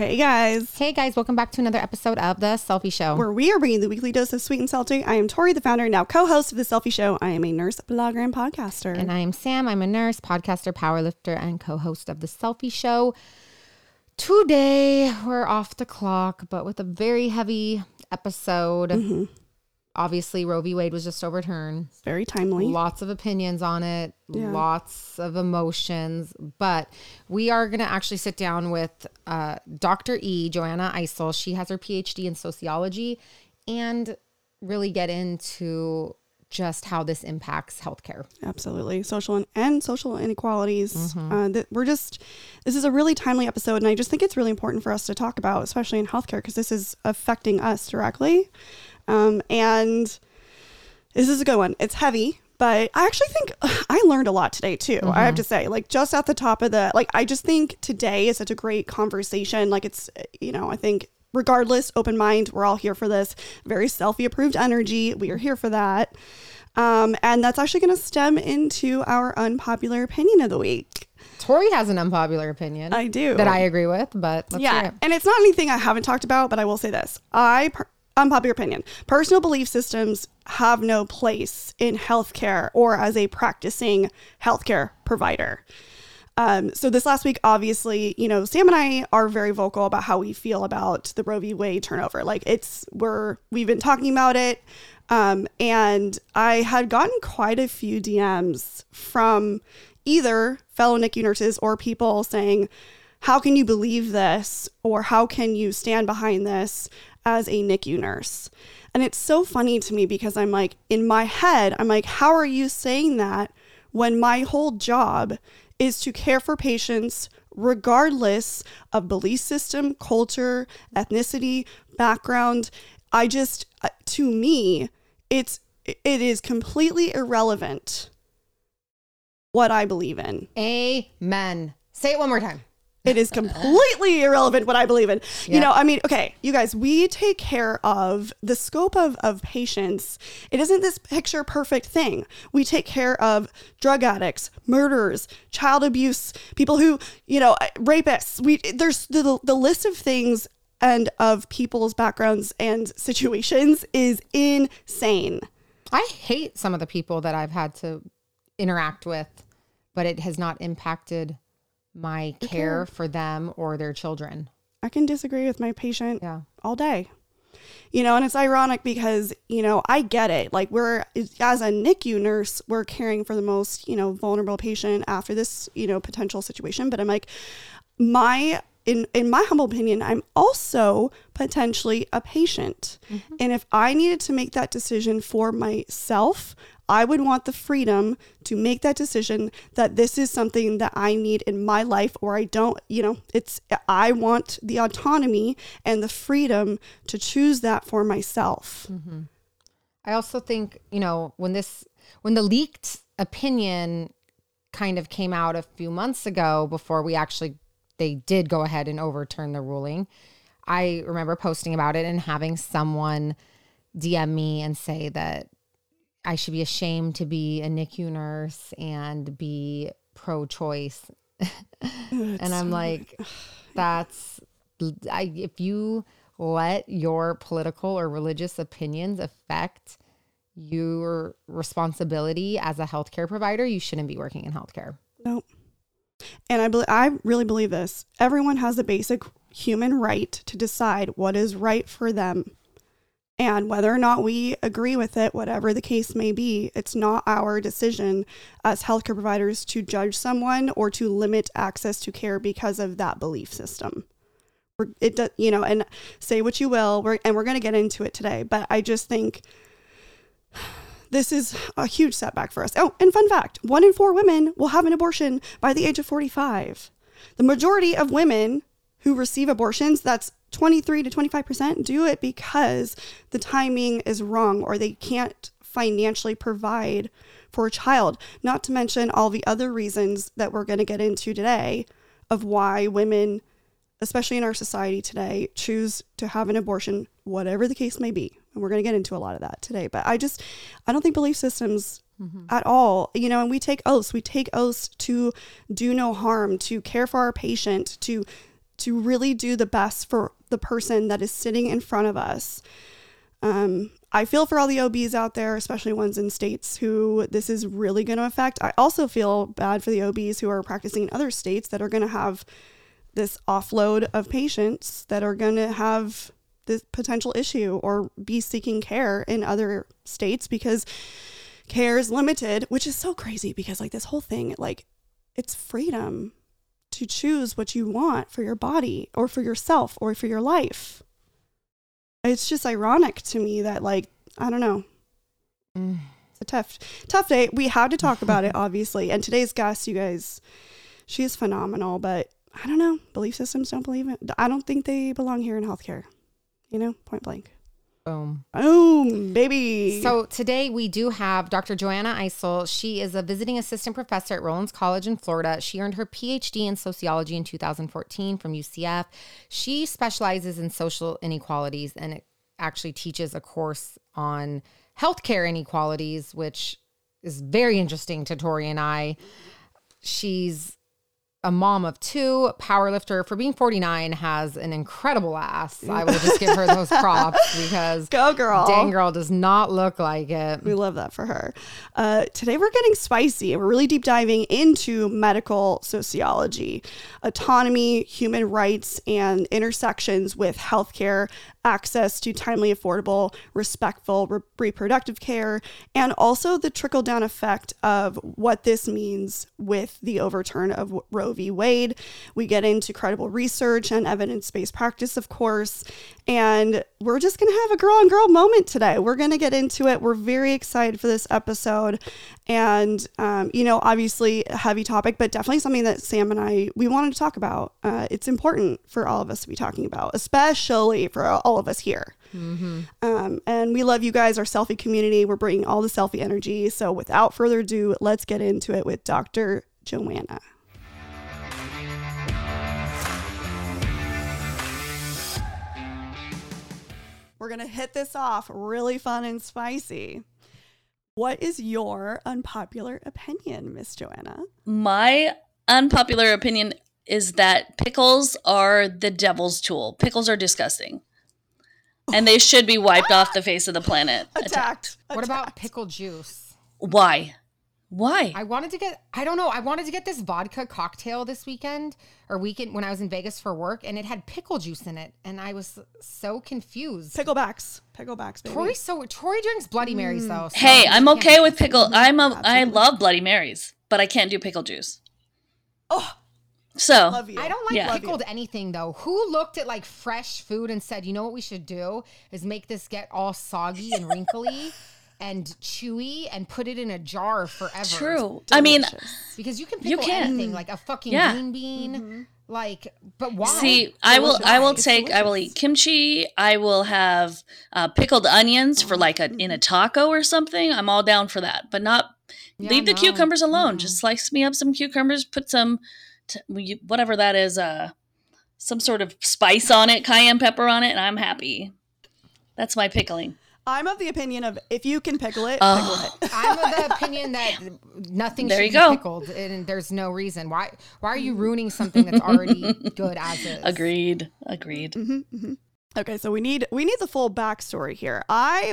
Hey guys, welcome back to another episode of the Cellfie Show, where we are bringing the weekly dose of sweet and salty. I am Tori, the founder and now co-host of the Cellfie Show. I am a nurse, blogger, and podcaster. And I am Sam. I'm a nurse, podcaster, powerlifter, and co-host of the Cellfie Show. Today we're off the clock, but with a very heavy episode. Mm-hmm. Obviously, Roe v. Wade was just overturned. Very timely. Lots of opinions on it. Yeah. Lots of emotions. But we are going to actually sit down with Dr. E. Joanna Eisele. She has her PhD in sociology, and really get into just how this impacts healthcare. Absolutely. Social inequalities. Mm-hmm. This is a really timely episode, and I just think it's really important for us to talk about, especially in healthcare, because this is affecting us directly. And this is a good one. It's heavy, but I actually think I learned a lot today too. Mm-hmm. I have to say, just at the top of the, I just think today is such a great conversation. I think regardless, open mind, we're all here for this. Very Cellfie approved energy. We are here for that. And that's actually going to stem into our unpopular opinion of the week. Tori has an unpopular opinion. I do. That I agree with, but let's hear it. And it's not anything I haven't talked about, but I will say this. Unpopular opinion. Personal belief systems have no place in healthcare or as a practicing healthcare provider. So this last week, obviously, Sam and I are very vocal about how we feel about the Roe v. Wade turnover. We've been talking about it. And I had gotten quite a few DMs from either fellow NICU nurses or people saying, how can you believe this? Or how can you stand behind this as a NICU nurse? And it's so funny to me because in my head, how are you saying that when my whole job is to care for patients regardless of belief system, culture, ethnicity, background? To me, it is completely irrelevant what I believe in. Amen. Say it one more time. It is completely irrelevant what I believe in. Yeah. Okay, you guys, we take care of the scope of patients. It isn't this picture perfect thing. We take care of drug addicts, murderers, child abuse, people who, rapists. There's the list of things and of people's backgrounds and situations is insane. I hate some of the people that I've had to interact with, but it has not impacted my care for them or their children. I can disagree with my patient all day. And it's ironic because, I get it. We're, as a NICU nurse, we're caring for the most, vulnerable patient after this, potential situation. But I'm in my humble opinion, I'm also potentially a patient. Mm-hmm. And if I needed to make that decision for myself, I would want the freedom to make that decision that this is something that I need in my life or I don't, I want the autonomy and the freedom to choose that for myself. Mm-hmm. I also think, when the leaked opinion kind of came out a few months ago before they did go ahead and overturn the ruling, I remember posting about it and having someone DM me and say that I should be ashamed to be a NICU nurse and be pro-choice. And I'm if you let your political or religious opinions affect your responsibility as a healthcare provider, you shouldn't be working in healthcare. Nope. And I really believe this. Everyone has a basic human right to decide what is right for them. And whether or not we agree with it, whatever the case may be, it's not our decision as healthcare providers to judge someone or to limit access to care because of that belief system. It does, and say what you will, we're going to get into it today. But I just think this is a huge setback for us. Oh, and fun fact, 1 in 4 women will have an abortion by the age of 45. The majority of women who receive abortions, that's 23 to 25%, do it because the timing is wrong or they can't financially provide for a child, not to mention all the other reasons that we're going to get into today of why women, especially in our society today, choose to have an abortion, whatever the case may be. And we're going to get into a lot of that today. But I don't think belief systems at all, and we take oaths to do no harm, to care for our patient, to to really do the best for the person that is sitting in front of us. I feel for all the OBs out there, especially ones in states who this is really going to affect. I also feel bad for the OBs who are practicing in other states that are going to have this offload of patients that are going to have this potential issue or be seeking care in other states because care is limited, which is so crazy because like this whole thing, like it's freedom to choose what you want for your body or for yourself or for your life. It's just ironic to me that, like, I don't know. It's a tough day. We had to talk about it, obviously. And today's guest, you guys, she is phenomenal. But I don't know. Belief systems don't believe it. I don't think they belong here in healthcare. You know, point blank. Boom. Boom, baby. So today we do have Dr. Joanna Eisele. She is a visiting assistant professor at Rollins College in Florida. She earned her PhD in sociology in 2014 from UCF. She specializes in social inequalities and actually teaches a course on healthcare inequalities, which is very interesting to Tori and I. She's a mom of two, power lifter for being 49, has an incredible ass. I will just give her those props because go girl, dang girl does not look like it. We love that for her. Today we're getting spicy and we're really deep diving into medical sociology, autonomy, human rights, and intersections with healthcare, access to timely, affordable, respectful reproductive care, and also the trickle-down effect of what this means with the overturn of Roe v. Wade. We get into credible research and evidence-based practice, of course, and we're just going to have a girl-on-girl moment today. We're going to get into it. We're very excited for this episode, and, you know, obviously a heavy topic, but definitely something that Sam and I, we wanted to talk about. It's important for all of us to be talking about, especially for all of us here. Mm-hmm. And we love you guys, our Cellfie community. We're bringing all the Cellfie energy. So without further ado, let's get into it with Dr. Joanna. We're going to hit this off really fun and spicy. What is your unpopular opinion, Miss Joanna? My unpopular opinion is that pickles are the devil's tool. Pickles are disgusting. And they should be wiped off the face of the planet. Attacked. What about pickle juice? Why? I wanted to get this vodka cocktail this weekend when I was in Vegas for work, and it had pickle juice in it. And I was so confused. Picklebacks, baby. Tori drinks Bloody Marys, though. So hey, I'm okay with pickle. I love Bloody Marys, but I can't do pickle juice. Oh, so love you. I don't like pickled anything, though. Who looked at like fresh food and said, you know what we should do is make this get all soggy and wrinkly and chewy and put it in a jar forever? True. I mean, because you can pickle anything, like a fucking green bean. Mm-hmm. Like, but why? See, I will eat kimchi. I will have pickled onions for like in a taco or something. I'm all down for that, but not leave the cucumbers alone. Mm-hmm. Just slice me up some cucumbers, put some whatever that is, some sort of spice on it, cayenne pepper on it, and I'm happy. That's my pickling. I'm of the opinion of if you can pickle it, pickle it. I'm of the opinion that nothing should be pickled, and there's no reason. Why are you ruining something that's already good as is? Agreed. Mm-hmm, mm-hmm. Okay, so we need the full backstory here.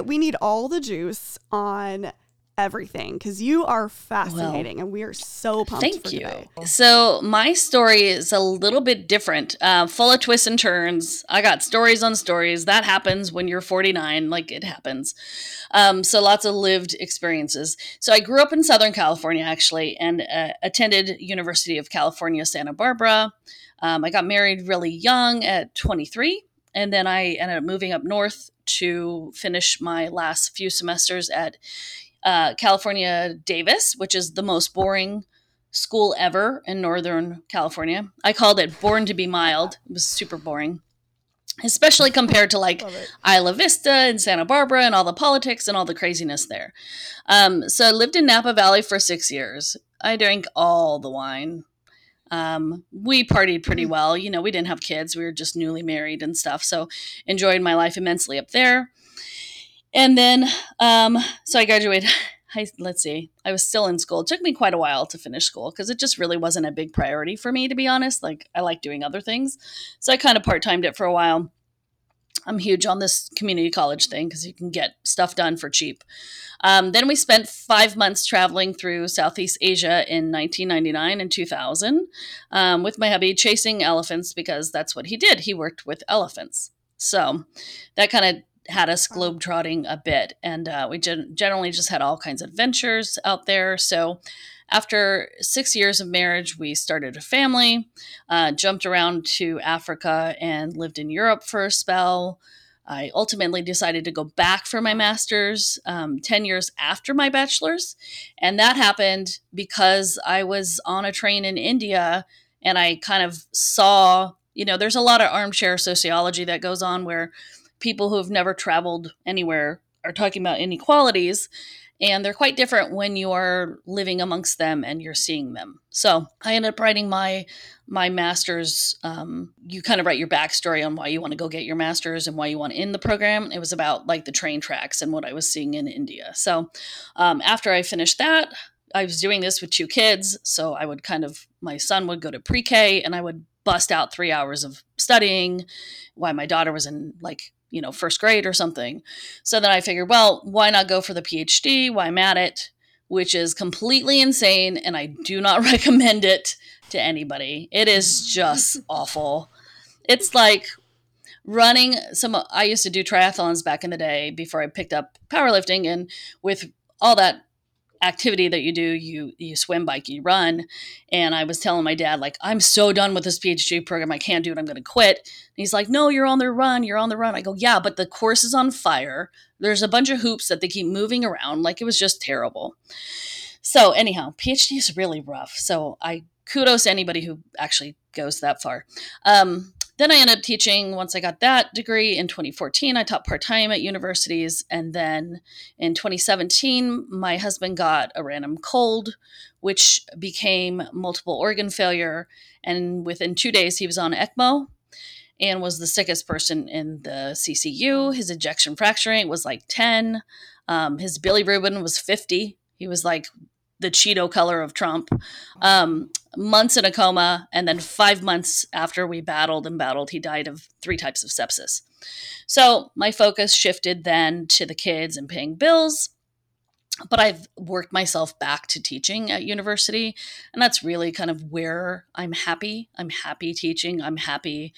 We need all the juice on everything because you are fascinating, and we are so pumped for you today. So my story is a little bit different, full of twists and turns. I got stories on stories. That happens when you're 49, like it happens. So lots of lived experiences. So I grew up in Southern California, actually, and attended University of California, Santa Barbara. I got married really young at 23, and then I ended up moving up north to finish my last few semesters at California Davis, which is the most boring school ever in Northern California. I called it Born to be Mild. It was super boring, especially compared to like Isla Vista and Santa Barbara and all the politics and all the craziness there. So I lived in Napa Valley for 6 years. I drank all the wine. We partied pretty well. You know, we didn't have kids. We were just newly married and stuff. So enjoyed my life immensely up there. And then, so I graduated let's see, I was still in school. It took me quite a while to finish school because it just really wasn't a big priority for me, to be honest. Like, I like doing other things. So I kind of part-timed it for a while. I'm huge on this community college thing because you can get stuff done for cheap. Then we spent 5 months traveling through Southeast Asia in 1999 and 2000 with my hubby, chasing elephants, because that's what he did. He worked with elephants. So that kind of had us globetrotting a bit. And we generally just had all kinds of adventures out there. So after 6 years of marriage, we started a family, jumped around to Africa and lived in Europe for a spell. I ultimately decided to go back for my master's 10 years after my bachelor's. And that happened because I was on a train in India and I kind of saw, you know, there's a lot of armchair sociology that goes on where people who have never traveled anywhere are talking about inequalities. And they're quite different when you're living amongst them and you're seeing them. So I ended up writing my master's. You kind of write your backstory on why you want to go get your master's and why you want to end the program. It was about like the train tracks and what I was seeing in India. So after I finished that, I was doing this with two kids. So I would kind of, my son would go to pre-K and I would bust out 3 hours of studying while my daughter was in like, you know, first grade or something. So then I figured, well, why not go for the PhD while I'm at it, which is completely insane. And I do not recommend it to anybody. It is just awful. It's like running I used to do triathlons back in the day before I picked up powerlifting. And with all that activity that you do, you swim, bike, you run. And I was telling my dad, like, I'm so done with this PhD program. I can't do it. I'm going to quit. And he's like, no, you're on the run. You're on the run. I go, yeah, but the course is on fire. There's a bunch of hoops that they keep moving around. Like, it was just terrible. So anyhow, PhD is really rough. So I kudos to anybody who actually goes that far. Then I ended up teaching. Once I got that degree in 2014, I taught part-time at universities. And then in 2017, my husband got a random cold, which became multiple organ failure. And within 2 days, he was on ECMO and was the sickest person in the CCU. His ejection fraction rate was like 10. His bilirubin was 50. He was like the Cheeto color of Trump, months in a coma. And then 5 months after we battled, he died of 3 types of sepsis. So my focus shifted then to the kids and paying bills, but I've worked myself back to teaching at university. And that's really kind of where I'm happy. I'm happy teaching. I'm happy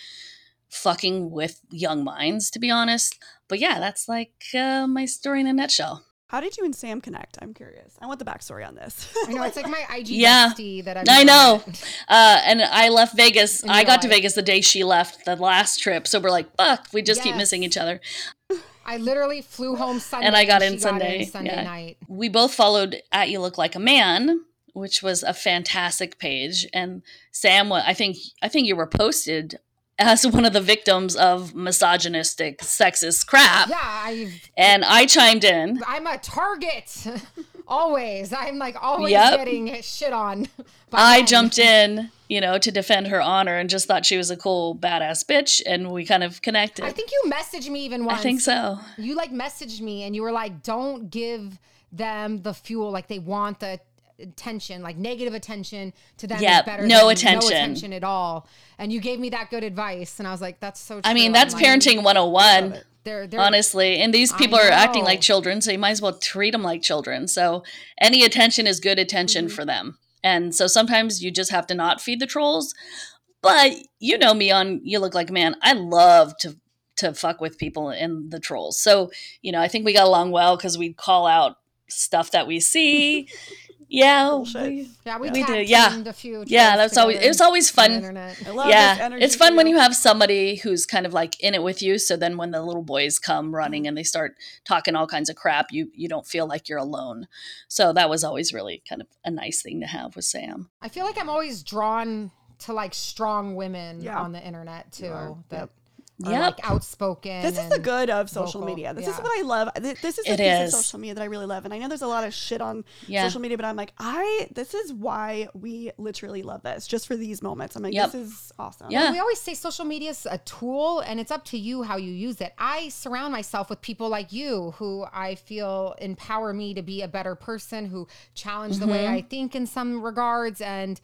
fucking with young minds, to be honest. But yeah, that's like my story in a nutshell. How did you and Sam connect? I'm curious. I want the backstory on this. I know, it's like my IG bestie that I know. And I left Vegas. I got to Vegas the day she left the last trip. So we're like, fuck, we just keep missing each other. I literally flew home Sunday. And I got in Sunday night. We both followed at You Look Like a Man, which was a fantastic page. And Sam, I think you were posted as one of the victims of misogynistic, sexist crap. Yeah, and I chimed in. I'm a target, always. I'm like always getting shit on. I jumped in, you know, to defend her honor and just thought she was a cool, badass bitch. And we kind of connected. I think you messaged me even once. I think so. You like messaged me and you were like, don't give them the fuel. Like they want the attention, like negative attention to them is better than attention. No attention at all. And you gave me that good advice. And I was like, that's so true. I mean, that's parenting 101, honestly. And these people are acting like children. So you might as well treat them like children. So any attention is good attention for them. And so sometimes you just have to not feed the trolls. But you know me on You Look Like a Man. I love to fuck with people and the trolls. So, you know, I think we got along well because we call out stuff that we see. Yeah, we do. That's always it's always fun. I love this energy. It's fun when you have somebody who's kind of like in it with you. So then when the little boys come running and they start talking all kinds of crap, you don't feel like you're alone. So that was always really kind of a nice thing to have with Sam. I feel like I'm always drawn to like strong women on the internet too. That are like outspoken. This is the good of social media. This is what I love. This is the piece of social media that I really love. And I know there's a lot of shit on social media, but I'm like, this is why we literally love this, just for these moments. I'm like, this is awesome. Yeah. We always say social media is a tool and it's up to you how you use it. I surround myself with people like you who I feel empower me to be a better person, who challenge the way I think in some regards, and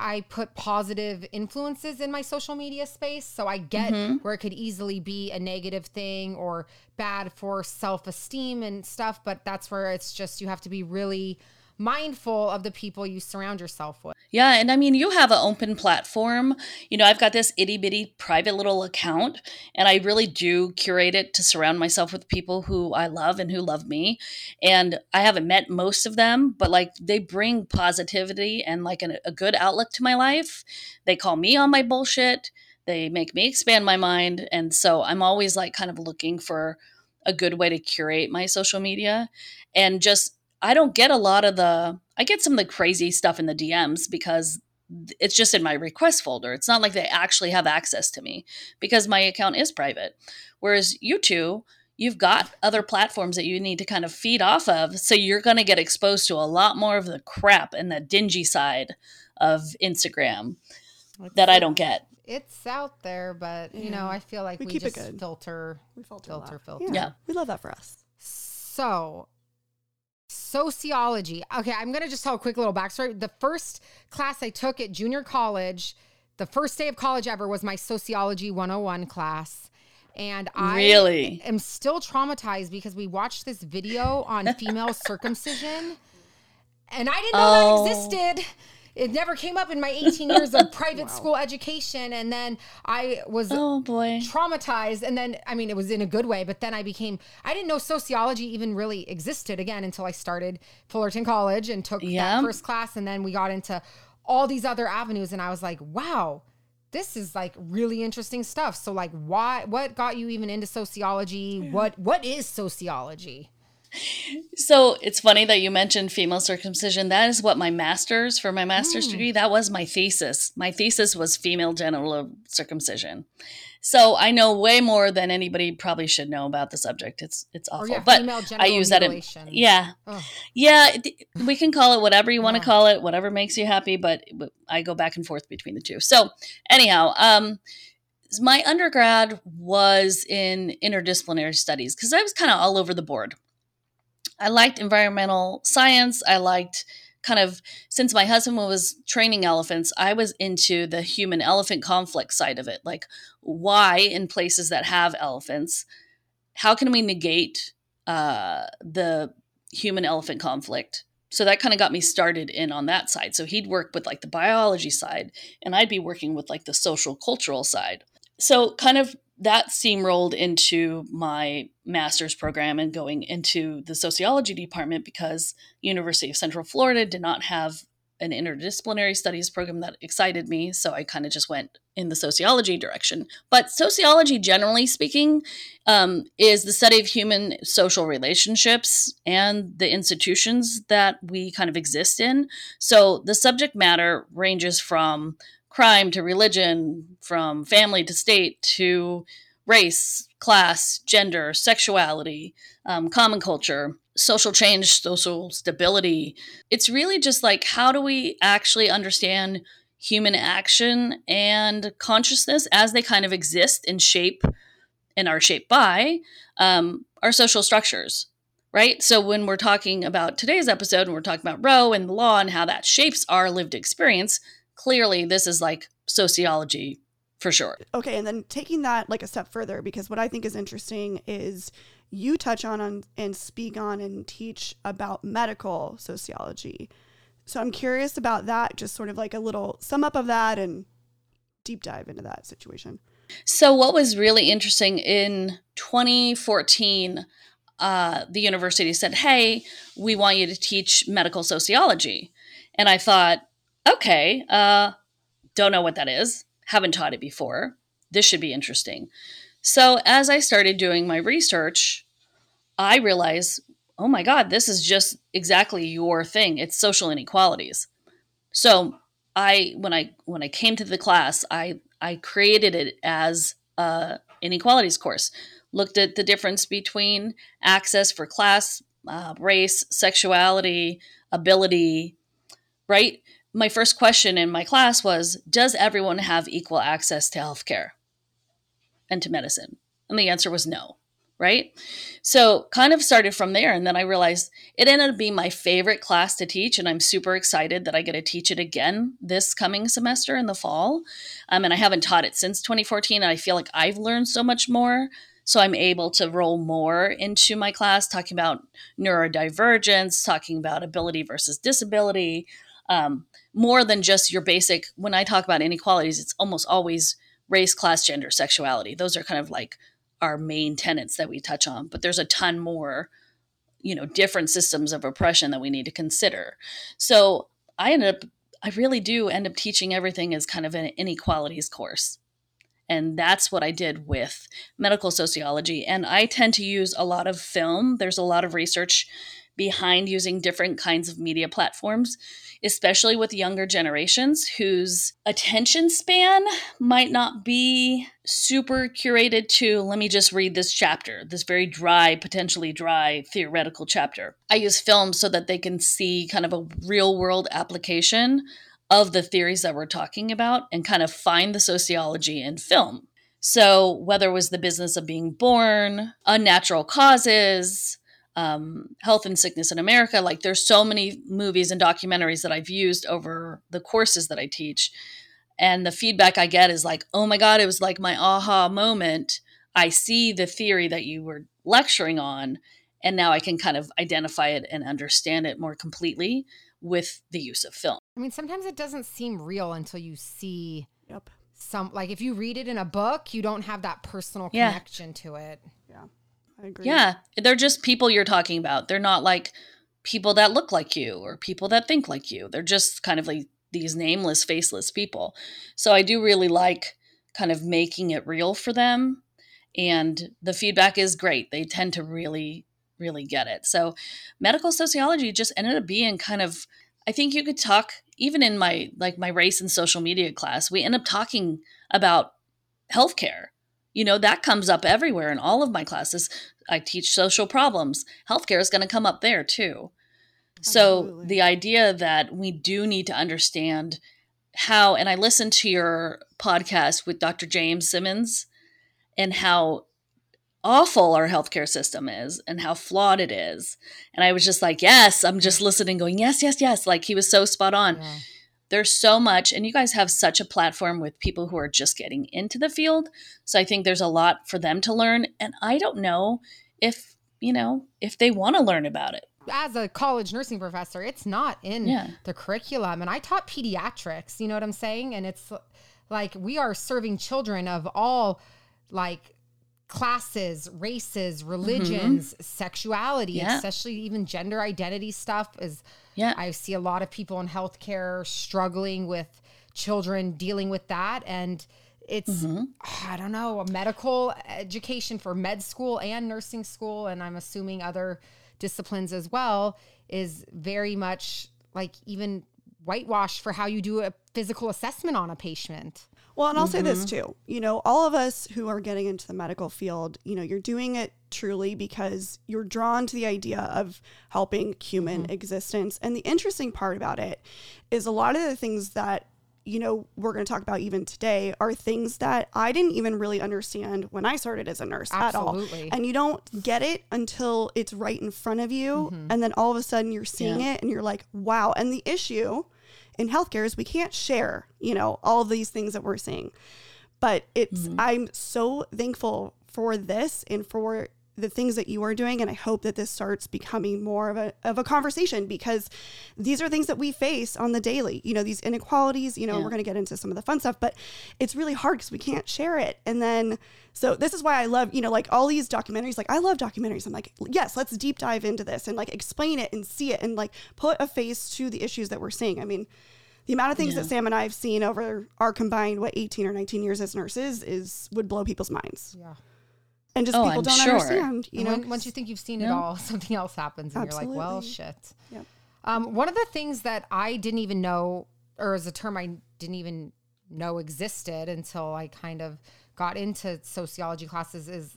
I put positive influences in my social media space. So I get where it could easily be a negative thing or bad for self-esteem and stuff, but that's where it's just, you have to be really mindful of the people you surround yourself with. Yeah. And I mean, you have an open platform. You know, I've got this itty bitty private little account, and I really do curate it to surround myself with people who I love and who love me. And I haven't met most of them, but like they bring positivity and like a good outlook to my life. They call me on my bullshit. They make me expand my mind. And so I'm always like kind of looking for a good way to curate my social media. And just, I don't get a lot of I get some of the crazy stuff in the DMs because it's just in my request folder. It's not like they actually have access to me because my account is private. Whereas you two, you've got other platforms that you need to kind of feed off of. So you're going to get exposed to a lot more of the crap and the dingy side of Instagram that I don't get. It's out there, but you know, I feel like we just filter. Yeah. We love that for us. So sociology. Okay, I'm going to just tell a quick little backstory. The first class I took at junior college, the first day of college ever, was my sociology 101 class. And I really am still traumatized because we watched this video on female circumcision. And I didn't know that existed. It never came up in my 18 years of private school education. And then I was traumatized. And then, I mean, it was in a good way, but then I didn't know sociology even really existed again until I started Fullerton College and took that first class. And then we got into all these other avenues. And I was like, wow, this is like really interesting stuff. So like, what got you even into sociology? Yeah. What is sociology? So it's funny that you mentioned female circumcision. That is what my master's degree, that was my thesis. My thesis was female genital circumcision. So I know way more than anybody probably should know about the subject. It's awful, but I use that. We can call it whatever you want to call it, whatever makes you happy. But I go back and forth between the two. So anyhow, my undergrad was in interdisciplinary studies because I was kind of all over the board. I liked environmental science. I liked since my husband was training elephants, I was into the human elephant conflict side of it. Like, why in places that have elephants, how can we negate the human elephant conflict? So that kind of got me started in on that side. So he'd work with like the biology side and I'd be working with like the social cultural side. So kind of that steamrolled into my master's program and going into the sociology department because University of Central Florida did not have an interdisciplinary studies program that excited me. So I kind of just went in the sociology direction. But sociology, generally speaking, is the study of human social relationships and the institutions that we kind of exist in. So the subject matter ranges from crime to religion, from family to state to race, class, gender, sexuality, common culture, social change, social stability. It's really just like, how do we actually understand human action and consciousness as they kind of exist and shape and are shaped by our social structures, right? So when we're talking about today's episode and we're talking about Roe and the law and how that shapes our lived experience, clearly, this is like sociology for sure. Okay, and then taking that like a step further, because what I think is interesting is you touch on and speak on and teach about medical sociology. So I'm curious about that, just sort of like a little sum up of that and deep dive into that situation. So what was really interesting in 2014, the university said, hey, we want you to teach medical sociology. And I thought, okay, don't know what that is. Haven't taught it before. This should be interesting. So as I started doing my research, I realized, oh my God, this is just exactly your thing. It's social inequalities. So I, when I came to the class, I created it as inequalities course, looked at the difference between access for class, race, sexuality, ability, right? My first question in my class was, does everyone have equal access to healthcare and to medicine? And the answer was no, right? So kind of started from there. And then I realized it ended up being my favorite class to teach. And I'm super excited that I get to teach it again this coming semester in the fall. And I haven't taught it since 2014. And I feel like I've learned so much more. So I'm able to roll more into my class, talking about neurodivergence, talking about ability versus disability, more than just your basic. When I talk about inequalities, it's almost always race, class, gender, sexuality. Those are kind of like our main tenets that we touch on, but there's a ton more, you know, different systems of oppression that we need to consider. So I really do end up teaching everything as kind of an inequalities course. And that's what I did with medical sociology. And I tend to use a lot of film. There's a lot of research behind using different kinds of media platforms, especially with younger generations whose attention span might not be super curated to, let me just read this chapter, this very dry, potentially dry theoretical chapter. I use film so that they can see kind of a real world application of the theories that we're talking about and kind of find the sociology in film. So whether it was the business of being born, unnatural causes, health and sickness in America, like there's so many movies and documentaries that I've used over the courses that I teach. And the feedback I get is like, oh my God, it was like my aha moment. I see the theory that you were lecturing on, and now I can kind of identify it and understand it more completely with the use of film. I mean, sometimes it doesn't seem real until you see some, like if you read it in a book, you don't have that personal connection to it. Yeah, I agree. Yeah, they're just people you're talking about. They're not like people that look like you or people that think like you. They're just kind of like these nameless, faceless people. So I do really like kind of making it real for them. And the feedback is great. They tend to really get it. So medical sociology just ended up being kind of, I think you could talk, even in my race and social media class, we end up talking about healthcare. You know, that comes up everywhere in all of my classes. I teach social problems. Healthcare is going to come up there too. Absolutely. So the idea that we do need to understand how, and I listened to your podcast with Dr. James Simmons and how awful our healthcare system is and how flawed it is. And I was just like, yes, I'm just listening going, yes, yes, yes. Like he was so spot on. Yeah. There's so much. And you guys have such a platform with people who are just getting into the field. So I think there's a lot for them to learn. And I don't know if, you know, if they want to learn about it. As a college nursing professor, it's not in the curriculum. And I taught pediatrics, you know what I'm saying? And it's like, we are serving children of all like classes, races, religions, sexuality, especially even gender identity stuff is, I see a lot of people in healthcare struggling with children dealing with that. And it's, I don't know, a medical education for med school and nursing school. And I'm assuming other disciplines as well is very much like even whitewashed for how you do a physical assessment on a patient. Well, and I'll say this too, you know, all of us who are getting into the medical field, you know, you're doing it truly because you're drawn to the idea of helping human existence. And the interesting part about it is a lot of the things that, you know, we're going to talk about even today are things that I didn't even really understand when I started as a nurse at all. And you don't get it until it's right in front of you. And then all of a sudden you're seeing it and you're like, wow. And the issue in healthcare is we can't share, you know, all of these things that we're seeing, but it's, I'm so thankful for this and for the things that you are doing. And I hope that this starts becoming more of a conversation because these are things that we face on the daily, you know, these inequalities, you know, we're going to get into some of the fun stuff, but it's really hard because we can't share it. And then, so this is why I love, you know, like all these documentaries, like I love documentaries. I'm like, yes, let's deep dive into this and like explain it and see it and like put a face to the issues that we're seeing. I mean, the amount of things that Sam and I have seen over our combined, 18 or 19 years as nurses would blow people's minds. Yeah. And just people don't understand, you know, once you think you've seen it all, something else happens and you're like, well, shit. Yep. One of the things that I didn't even know, or is a term I didn't even know existed until I kind of got into sociology classes is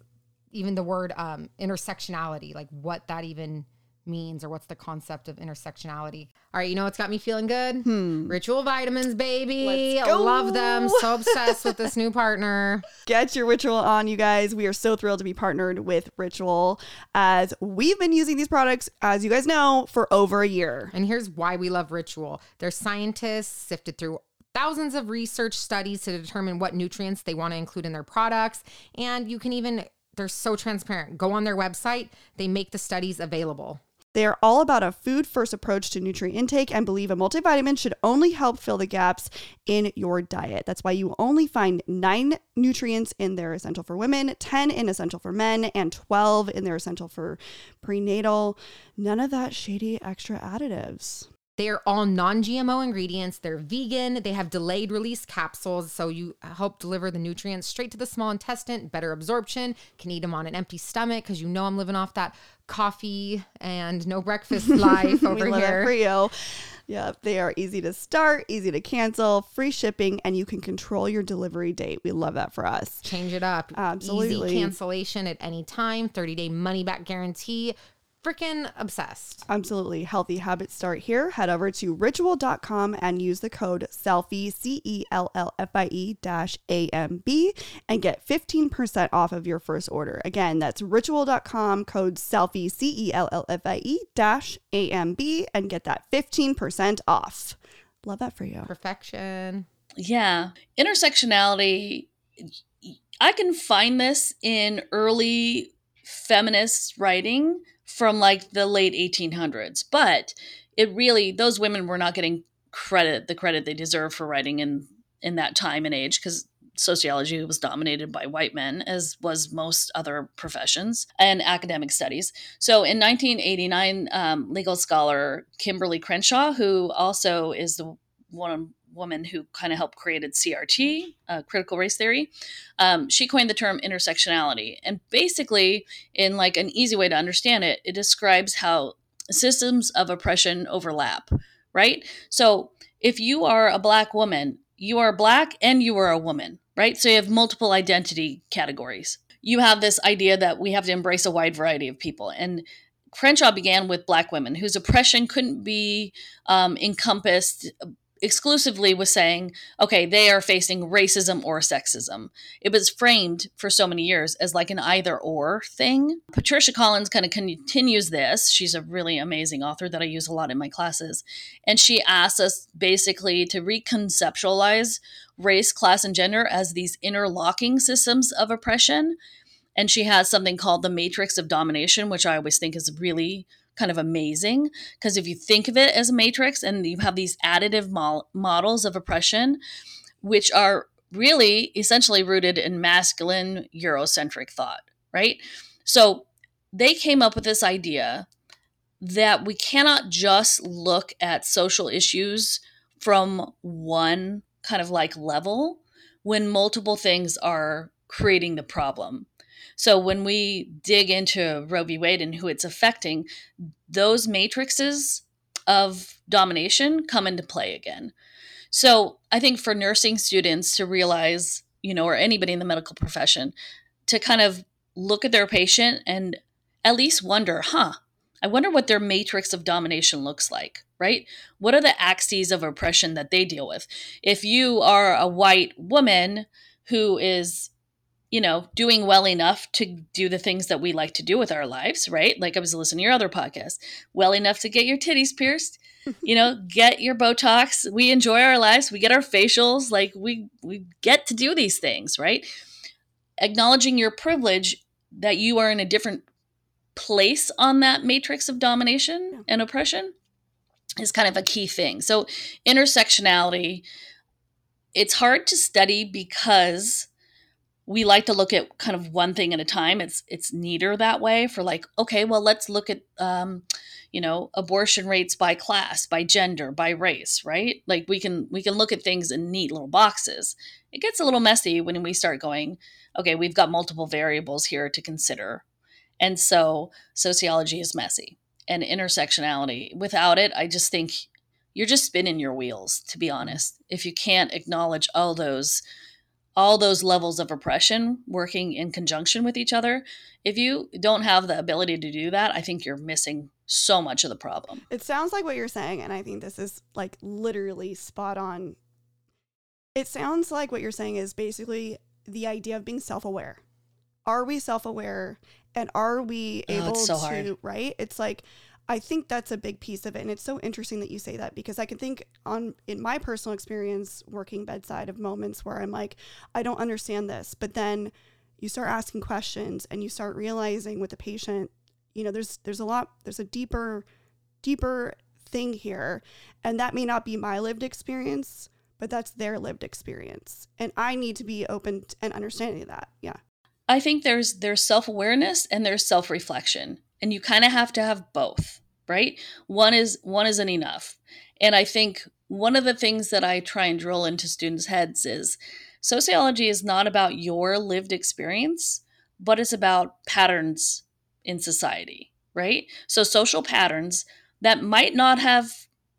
even the word intersectionality, like what that even means or what's the concept of intersectionality. All right, you know what's got me feeling good? Ritual vitamins, baby. I love them. So obsessed with this new partner. Get your Ritual on, you guys. We are so thrilled to be partnered with Ritual, as we've been using these products, as you guys know, for over a year. And here's why we love Ritual. Their scientists sifted through thousands of research studies to determine what nutrients they want to include in their products. And you can even, they're so transparent. Go on their website. They make the studies available. They are all about a food-first approach to nutrient intake and believe a multivitamin should only help fill the gaps in your diet. That's why you only find 9 nutrients in their Essential for Women, 10 in Essential for Men, and 12 in their Essential for Prenatal. None of that shady extra additives. They are all non-GMO ingredients. They're vegan. They have delayed release capsules, so you help deliver the nutrients straight to the small intestine, better absorption. Can eat them on an empty stomach, because you know I'm living off that coffee and no breakfast life over we here. Love it for you. Yeah, they are easy to start, easy to cancel, free shipping, and you can control your delivery date. We love that for us. Change it up. Absolutely. Easy cancellation at any time, 30-day money-back guarantee. Freaking obsessed. Absolutely. Healthy habits start here. Head over to ritual.com and use the code CELLFIE, CELLFIE-AMB, and get 15% off of your first order. Again, that's ritual.com, code CELLFIE, CELLFIE-AMB, and get that 15% off. Love that for you. Perfection. Yeah. Intersectionality, I can find this in early feminist writing from like the late 1800s, but it really, those women were not getting the credit they deserve for writing in that time and age, because sociology was dominated by white men, as was most other professions and academic studies. So in 1989, legal scholar Kimberly Crenshaw, who also is the one woman who kind of helped created CRT, critical race theory, she coined the term intersectionality. And basically, in like an easy way to understand it, it describes how systems of oppression overlap, right? So if you are a Black woman, you are Black and you are a woman, right? So you have multiple identity categories. You have this idea that we have to embrace a wide variety of people. And Crenshaw began with Black women, whose oppression couldn't be encompassed exclusively with saying, okay, they are facing racism or sexism. It was framed for so many years as like an either or thing. Patricia Collins kind of continues this. She's a really amazing author that I use a lot in my classes. And she asks us basically to reconceptualize race, class, and gender as these interlocking systems of oppression. And she has something called the Matrix of Domination, which I always think is really kind of amazing, because if you think of it as a matrix and you have these additive models of oppression, which are really essentially rooted in masculine Eurocentric thought, right? So they came up with this idea that we cannot just look at social issues from one kind of like level when multiple things are creating the problem. So when we dig into Roe v. Wade and who it's affecting, those matrices of domination come into play again. So I think for nursing students to realize, you know, or anybody in the medical profession, to kind of look at their patient and at least wonder, I wonder what their matrix of domination looks like, right? What are the axes of oppression that they deal with? If you are a white woman who is, you know, doing well enough to do the things that we like to do with our lives, right? Like I was listening to your other podcast, well enough to get your titties pierced, you know, get your Botox. We enjoy our lives. We get our facials. Like we get to do these things, right? Acknowledging your privilege, that you are in a different place on that matrix of domination and oppression, is kind of a key thing. So intersectionality, it's hard to study because we like to look at kind of one thing at a time. It's neater that way for like, okay, well, let's look at, you know, abortion rates by class, by gender, by race, right? Like we can look at things in neat little boxes. It gets a little messy when we start going, okay, we've got multiple variables here to consider. And so sociology is messy, and intersectionality, without it, I just think you're just spinning your wheels, to be honest. If you can't acknowledge all those all those levels of oppression working in conjunction with each other. If you don't have the ability to do that, I think you're missing so much of the problem. It sounds like what you're saying, and I think this is like literally spot on. It sounds like what you're saying is basically the idea of being self-aware. Are we self-aware, and are we able to, right? It's like, I think that's a big piece of it. And it's so interesting that you say that, because I can think on in my personal experience working bedside of moments where I'm like, I don't understand this. But then you start asking questions and you start realizing with the patient, you know, there's a deeper thing here. And that may not be my lived experience, but that's their lived experience. And I need to be open and understanding that. Yeah. I think there's self-awareness and there's self-reflection. And you kind of have to have both, right? One isn't enough. And I think one of the things that I try and drill into students' heads is sociology is not about your lived experience, but it's about patterns in society, right? So social patterns that might not have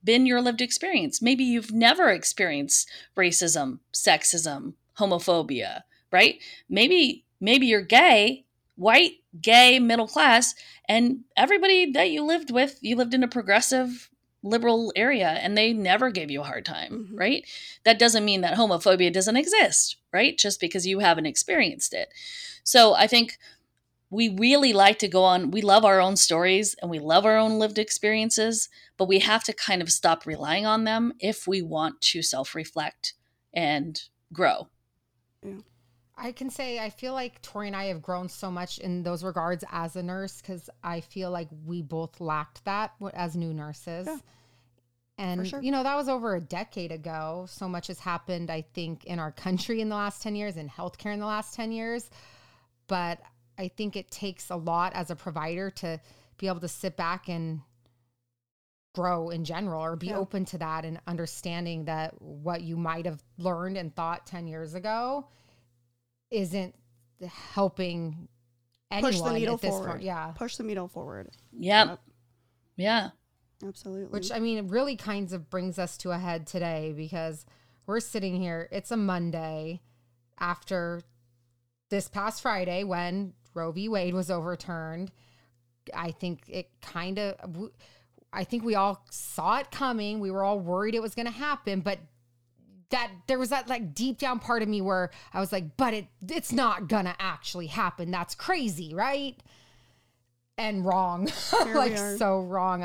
been your lived experience. Maybe you've never experienced racism, sexism, homophobia, right? Maybe you're gay, white, gay, middle class, and everybody that you lived with, you lived in a progressive liberal area and they never gave you a hard time, mm-hmm. right? That doesn't mean that homophobia doesn't exist, right? Just because you haven't experienced it. So I think we really like to go on, we love our own stories and we love our own lived experiences, but we have to kind of stop relying on them if we want to self-reflect and grow. Yeah. I can say I feel like Tori and I have grown so much in those regards as a nurse, because I feel like we both lacked that as new nurses. Yeah, and, sure. You know, that was over a decade ago. So much has happened, I think, in our country in the last 10 years, in healthcare in the last 10 years. But I think it takes a lot as a provider to be able to sit back and grow in general, or be open to that and understanding that what you might have learned and thought 10 years ago isn't helping anyone. Push the needle forward. Point. Yeah. Push the needle forward. Yep. Yeah. Absolutely. Which, I mean, it really kind of brings us to a head today, because we're sitting here. It's a Monday after this past Friday when Roe v. Wade was overturned. I think we all saw it coming. We were all worried it was going to happen, but that there was that like deep down part of me where I was like, but it's not gonna actually happen. That's crazy, right? And wrong. Like, so wrong.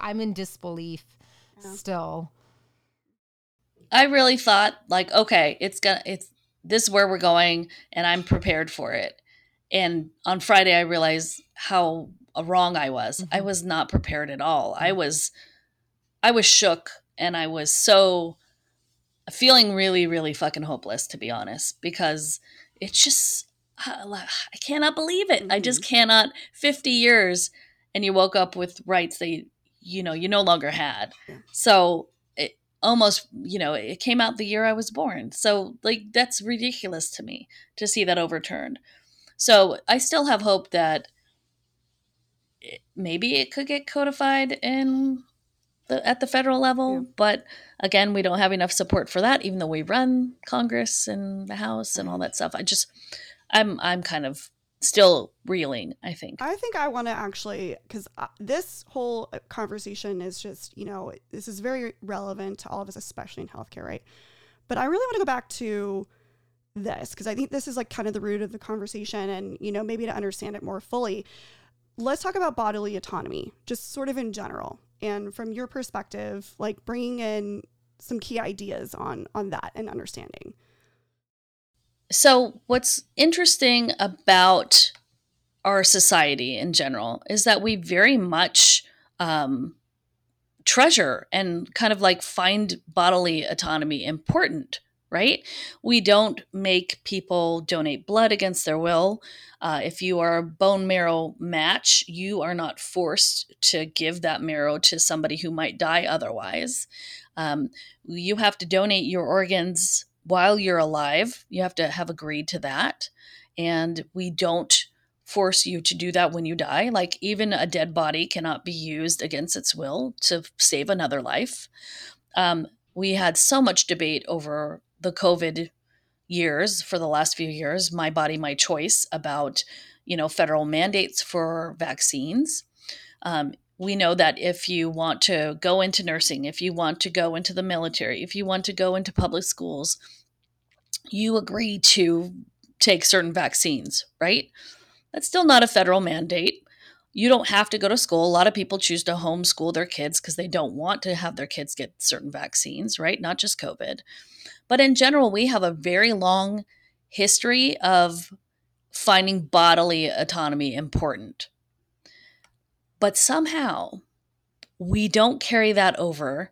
I'm in disbelief still. I really thought like, okay, this is where we're going and I'm prepared for it. And on Friday, I realized how wrong I was. Mm-hmm. I was not prepared at all. I was shook, and I was so feeling really, really fucking hopeless, to be honest, because it's just, I cannot believe it. Mm-hmm. I just cannot. 50 years and you woke up with rights that, you no longer had. Yeah. So it almost, it came out the year I was born. So like, that's ridiculous to me to see that overturned. So I still have hope that maybe it could get codified in at the federal level, but again, we don't have enough support for that, even though we run Congress and the House and all that stuff. I'm kind of still reeling, I think. I think I want to actually, because this whole conversation is just, this is very relevant to all of us, especially in healthcare, right? But I really want to go back to this, because I think this is like kind of the root of the conversation, and, maybe to understand it more fully. Let's talk about bodily autonomy, just sort of in general. And from your perspective, like bringing in some key ideas on that and understanding. So what's interesting about our society in general is that we very much treasure and kind of like find bodily autonomy important, right? We don't make people donate blood against their will. If you are a bone marrow match, you are not forced to give that marrow to somebody who might die otherwise. You have to donate your organs while you're alive. You have to have agreed to that. And we don't force you to do that when you die. Like, even a dead body cannot be used against its will to save another life. We had so much debate over the COVID years, for the last few years, My Body, My Choice, about, you know, federal mandates for vaccines. We know that if you want to go into nursing, if you want to go into the military, if you want to go into public schools, you agree to take certain vaccines, right? That's still not a federal mandate. You don't have to go to school. A lot of people choose to homeschool their kids because they don't want to have their kids get certain vaccines, right? Not just COVID. But in general, we have a very long history of finding bodily autonomy important. But somehow we don't carry that over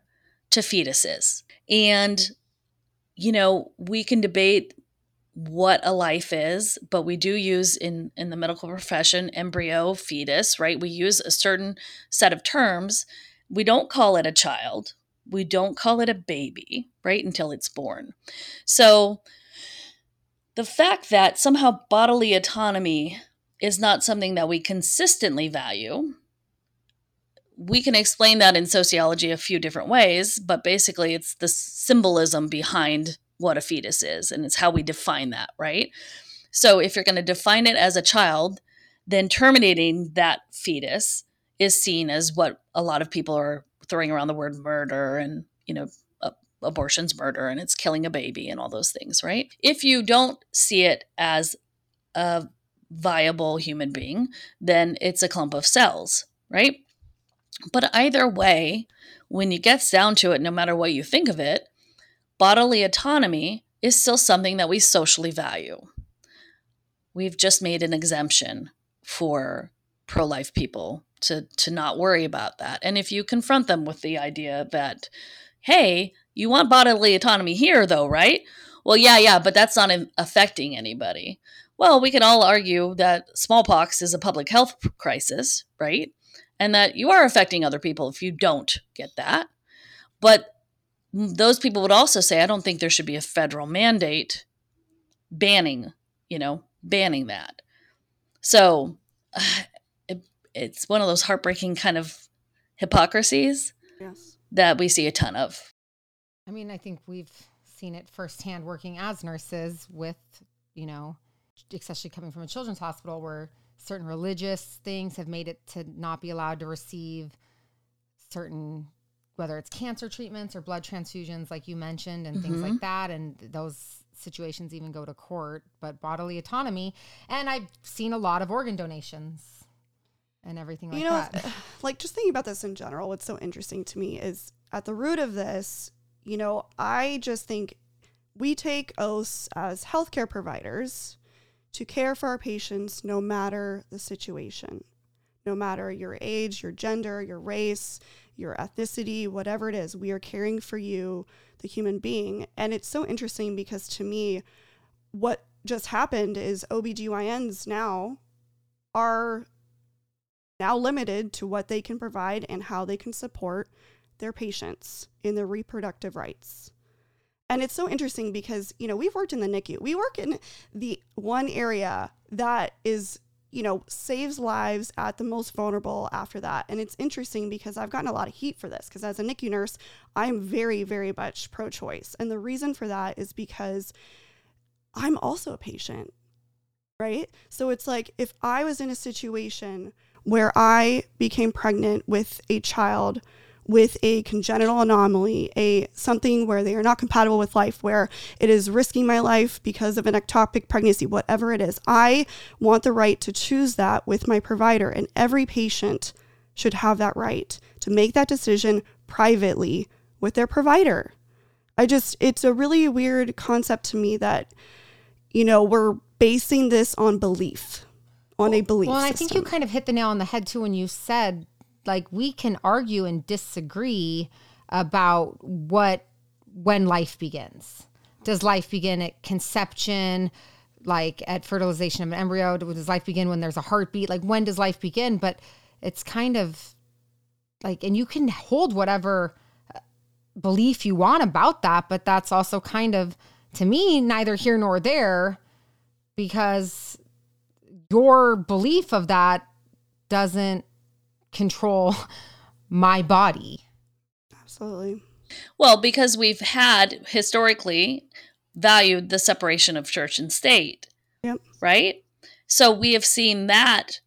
to fetuses. And, you know, we can debate what a life is, but we do use in the medical profession, embryo, fetus, right? We use a certain set of terms. We don't call it a child. We don't call it a baby, right? Until it's born. So the fact that somehow bodily autonomy is not something that we consistently value. We can explain that in sociology a few different ways, but basically it's the symbolism behind what a fetus is, and it's how we define that, right? So if you're going to define it as a child, then terminating that fetus is seen as what a lot of people are throwing around the word murder, and, you know, abortion's murder, and it's killing a baby and all those things, right? If you don't see it as a viable human being, then it's a clump of cells, right? But either way, when it gets down to it, no matter what you think of it, bodily autonomy is still something that we socially value. We've just made an exemption for pro-life people to not worry about that. And if you confront them with the idea that, hey, you want bodily autonomy here though, right? Well, yeah, but that's not affecting anybody. Well, we can all argue that smallpox is a public health crisis, right? And that you are affecting other people if you don't get that. But those people would also say, I don't think there should be a federal mandate banning that. So it's one of those heartbreaking kind of hypocrisies that we see a ton of. I mean, I think we've seen it firsthand working as nurses with, you know, especially coming from a children's hospital where certain religious things have made it to not be allowed to receive certain, whether it's cancer treatments or blood transfusions, like you mentioned, and things like that. And those situations even go to court, but bodily autonomy. And I've seen a lot of organ donations and everything like that. You know, like just thinking about this in general, what's so interesting to me is at the root of this, you know, I just think we take oaths as healthcare providers to care for our patients no matter the situation, no matter your age, your gender, your race, your ethnicity, whatever it is, we are caring for you, the human being. And it's so interesting because to me, what just happened is OBGYNs now are now limited to what they can provide and how they can support their patients in their reproductive rights. And it's so interesting because, you know, we've worked in the NICU. We work in the one area that is, you know, saves lives at the most vulnerable after that. And it's interesting because I've gotten a lot of heat for this because as a NICU nurse, I'm very, very much pro-choice. And the reason for that is because I'm also a patient, right? So it's like if I was in a situation where I became pregnant with a child with a congenital anomaly, something where they are not compatible with life, where it is risking my life because of an ectopic pregnancy, whatever it is, I want the right to choose that with my provider. And every patient should have that right to make that decision privately with their provider. It's a really weird concept to me that, you know, we're basing this on belief, on a belief system. Well, and I think you kind of hit the nail on the head too when you said, like, we can argue and disagree about when life begins. Does life begin at conception, like at fertilization of an embryo? Does life begin when there's a heartbeat? Like, when does life begin? But it's kind of like, and you can hold whatever belief you want about that, but that's also kind of, to me, neither here nor there, because your belief of that doesn't control my body. Absolutely. Well, because we've had historically valued the separation of church and state. Yep. Right? So we have seen that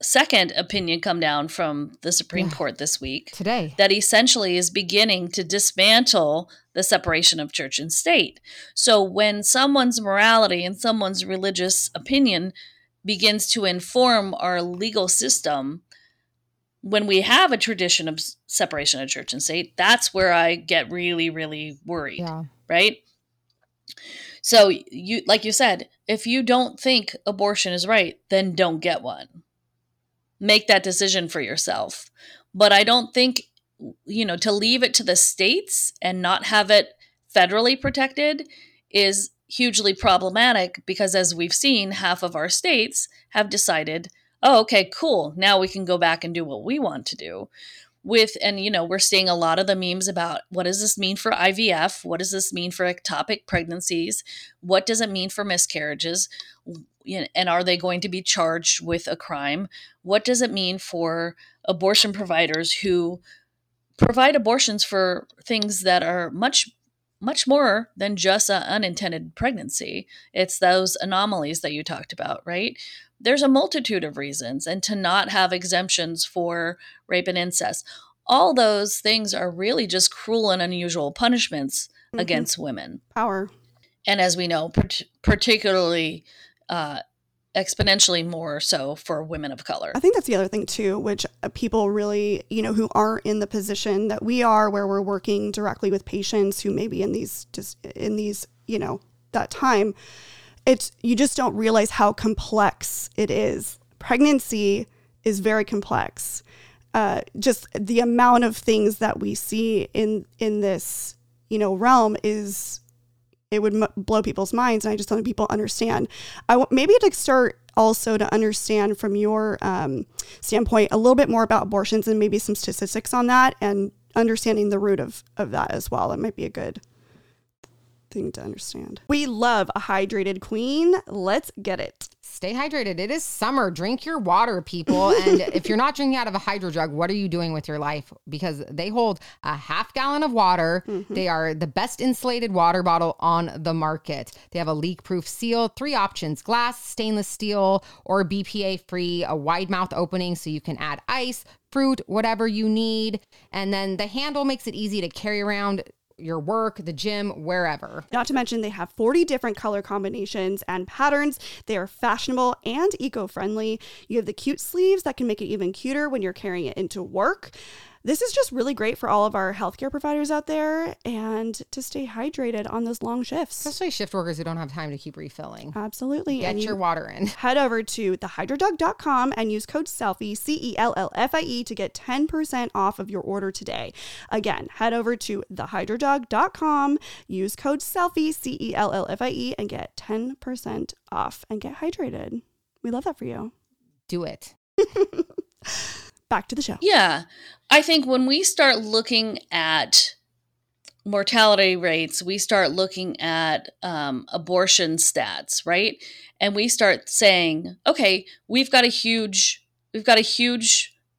second opinion come down from the Supreme Court this week. Today. That essentially is beginning to dismantle the separation of church and state. So when someone's morality and someone's religious opinion begins to inform our legal system, when we have a tradition of separation of church and state, that's where I get really, really worried. Yeah. Right? So you, like you said, if you don't think abortion is right, then don't get one. Make that decision for yourself. But I don't think, you know, to leave it to the states and not have it federally protected is hugely problematic, because as we've seen, half of our states have decided, oh, okay, cool, now we can go back and do what we want to do. And you know, we're seeing a lot of the memes about what does this mean for IVF? What does this mean for ectopic pregnancies? What does it mean for miscarriages? And are they going to be charged with a crime? What does it mean for abortion providers who provide abortions for things that are much, much more than just an unintended pregnancy? It's those anomalies that you talked about, right? There's a multitude of reasons, and to not have exemptions for rape and incest. All those things are really just cruel and unusual punishments against women. Power. And as we know, particularly exponentially more so for women of color. I think that's the other thing too, which people really, you know, who aren't in the position that we are, where we're working directly with patients who may be in these, you know, that time. It's, you just don't realize how complex it is. Pregnancy is very complex. Just the amount of things that we see in this, you know, realm is, it would blow people's minds. And I just don't think people understand. Maybe to start also to understand from your standpoint a little bit more about abortions and maybe some statistics on that and understanding the root of that as well. It might be a good thing to understand. We love a hydrated queen. Let's get it. Stay hydrated. It is summer. Drink your water, people. And if you're not drinking out of a HydroJug, what are you doing with your life? Because they hold a half gallon of water. Mm-hmm. They are the best insulated water bottle on the market. They have a leak-proof seal, 3 options: glass, stainless steel, or BPA-free, a wide mouth opening so you can add ice, fruit, whatever you need. And then the handle makes it easy to carry around your work, the gym, wherever. Not to mention they have 40 different color combinations and patterns. They are fashionable and eco-friendly. You have the cute sleeves that can make it even cuter when you're carrying it into work. This is just really great for all of our healthcare providers out there and to stay hydrated on those long shifts. Especially shift workers who don't have time to keep refilling. Absolutely. Get your water in. Head over to thehydrodug.com and use code CELLFIE, C-E-L-L-F-I-E, to get 10% off of your order today. Again, head over to thehydrodug.com, use code CELLFIE, C-E-L-L-F-I-E, and get 10% off and get hydrated. We love that for you. Do it. Back to the show. Yeah. I think when we start looking at mortality rates, we start looking at abortion stats, right? And we start saying, okay, we've got a huge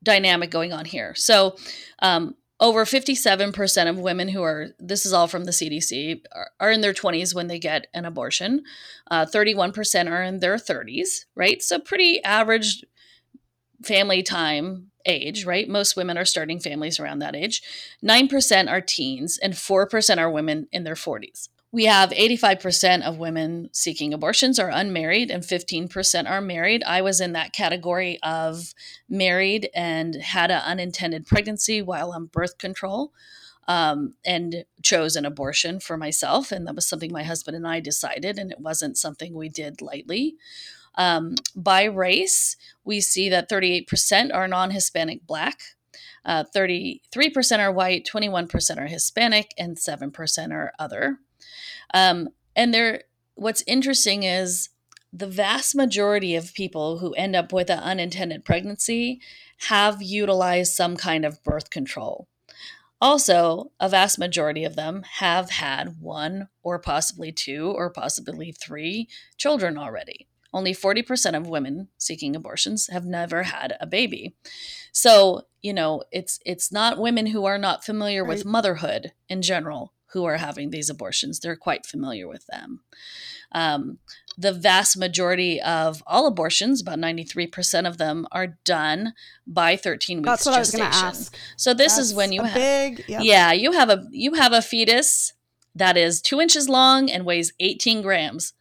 dynamic going on here. So over 57% of women who are, this is all from the CDC, are in their 20s when they get an abortion. 31% are in their 30s, right? So pretty average family time age, right? Most women are starting families around that age. 9% are teens and 4% are women in their 40s. We have 85% of women seeking abortions are unmarried and 15% are married. I was in that category of married and had an unintended pregnancy while on birth control, and chose an abortion for myself. And that was something my husband and I decided, and it wasn't something we did lightly. By race, we see that 38% are non-Hispanic Black, 33% are white, 21% are Hispanic, and 7% are other. And what's interesting is the vast majority of people who end up with an unintended pregnancy have utilized some kind of birth control. Also, a vast majority of them have had 1 or possibly 2 or possibly 3 children already. Only 40% of women seeking abortions have never had a baby. So, you know, it's not women who are not familiar with motherhood in general who are having these abortions. They're quite familiar with them. The vast majority of all abortions, about 93% of them, are done by 13 weeks gestation. That's what I was going to ask. So this is when you have you have a fetus that is 2 inches long and weighs 18 grams.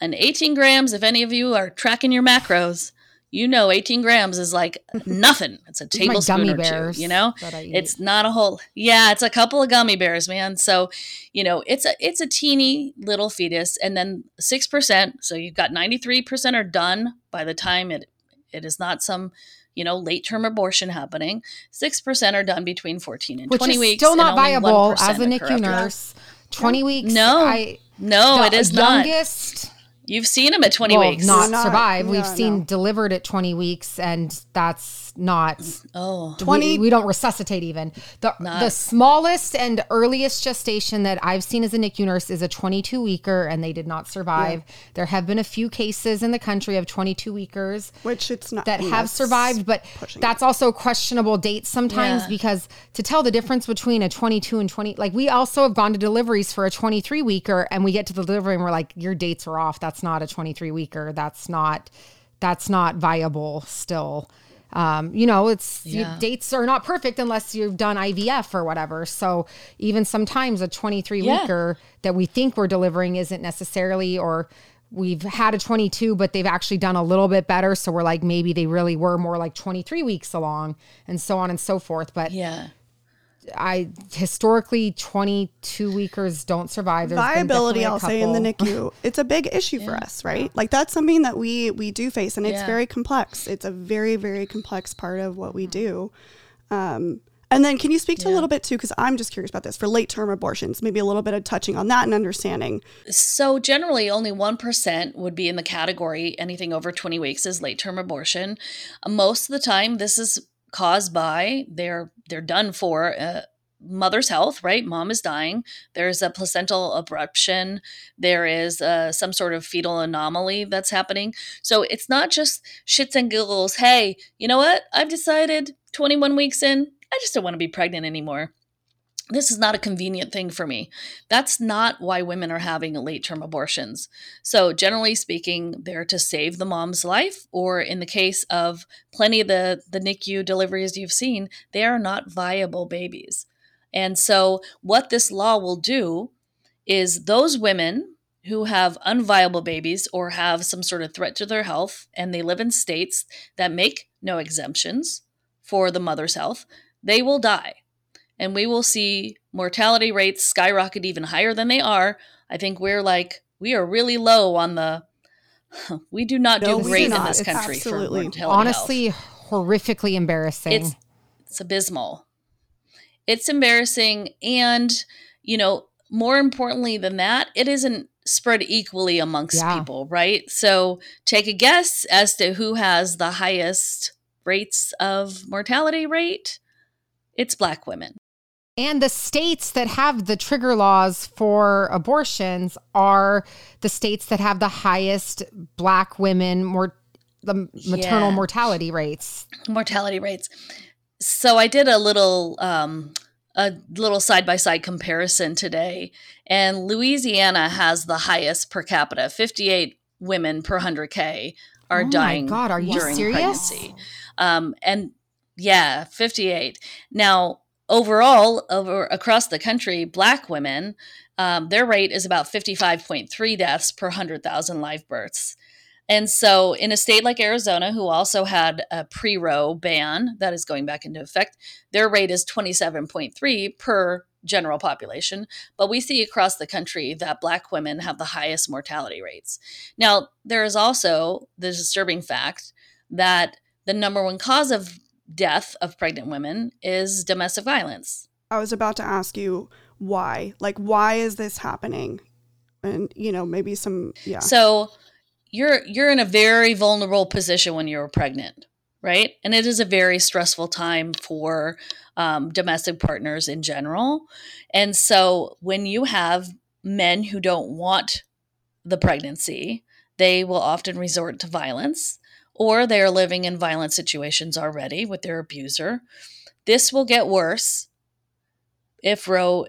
And 18 grams, if any of you are tracking your macros, you know 18 grams is like nothing. It's a tablespoon like or two, you know? It's not a whole, it's a couple of gummy bears, man. So, you know, it's a teeny little fetus. And then 6%, so you've got 93% are done by the time it is not some, you know, late-term abortion happening. 6% are done between 14 and 20 weeks. Which is still not viable as a NICU nurse. 20 weeks? No, it is not. You've seen them at 20 weeks. Not survive. We've seen delivered at 20 weeks, and that's not. Oh, 20. We don't resuscitate even. The smallest and earliest gestation that I've seen as a NICU nurse is a 22-weeker, and they did not survive. Yeah. There have been a few cases in the country of 22-weekers, which it's not that have survived, but that's also questionable dates sometimes because to tell the difference between a 22 and 20, like we also have gone to deliveries for a 23-weeker, and we get to the delivery and we're like, your dates are off. That's not a 23-weeker. That's not viable still. You know, it's dates are not perfect unless you've done IVF or whatever. So even sometimes a 23-weeker that we think we're delivering isn't necessarily, or we've had a 22, but they've actually done a little bit better. So we're like, maybe they really were more like 23 weeks along, and so on and so forth. But historically 22-weekers don't survive. There's viability, I'll say, in the NICU, it's a big issue for us, right? Like that's something that we do face, and it's very complex. It's a very, very complex part of what we do. And then can you speak to a little bit too, because I'm just curious about this, for late-term abortions, maybe a little bit of touching on that and understanding. So generally only 1% would be in the category anything over 20 weeks is late-term abortion. Most of the time this is caused by they're done for mother's health, right? Mom is dying. There's a placental abruption. There is some sort of fetal anomaly that's happening. So it's not just shits and giggles. Hey, you know what? I've decided 21 weeks in, I just don't want to be pregnant anymore. This is not a convenient thing for me. That's not why women are having late-term abortions. So generally speaking, they're to save the mom's life, or in the case of plenty of the NICU deliveries you've seen, they are not viable babies. And so what this law will do is those women who have unviable babies or have some sort of threat to their health, and they live in states that make no exemptions for the mother's health, they will die. And we will see mortality rates skyrocket even higher than they are. I think we are really low on the, we do not do great in this country for mortality health. Honestly, horrifically embarrassing. It's abysmal. It's embarrassing. And, you know, more importantly than that, it isn't spread equally amongst people, right? So take a guess as to who has the highest rates of mortality rate. It's Black women. And the states that have the trigger laws for abortions are the states that have the highest Black women maternal mortality rates. So I did a little side-by-side comparison today, and Louisiana has the highest per capita. 58 women per 100K are dying during pregnancy. And 58. Now, overall, across the country, Black women, their rate is about 55.3 deaths per 100,000 live births. And so in a state like Arizona, who also had a pre-Roe ban that is going back into effect, their rate is 27.3 per general population. But we see across the country that Black women have the highest mortality rates. Now, there is also the disturbing fact that the number one cause of death of pregnant women is domestic violence. I was about to ask you why. Like, why is this happening? And, you know, maybe some, So you're in a very vulnerable position when you're pregnant, right? And it is a very stressful time for domestic partners in general. And so when you have men who don't want the pregnancy, they will often resort to violence, or they are living in violent situations already with their abuser. This will get worse if Roe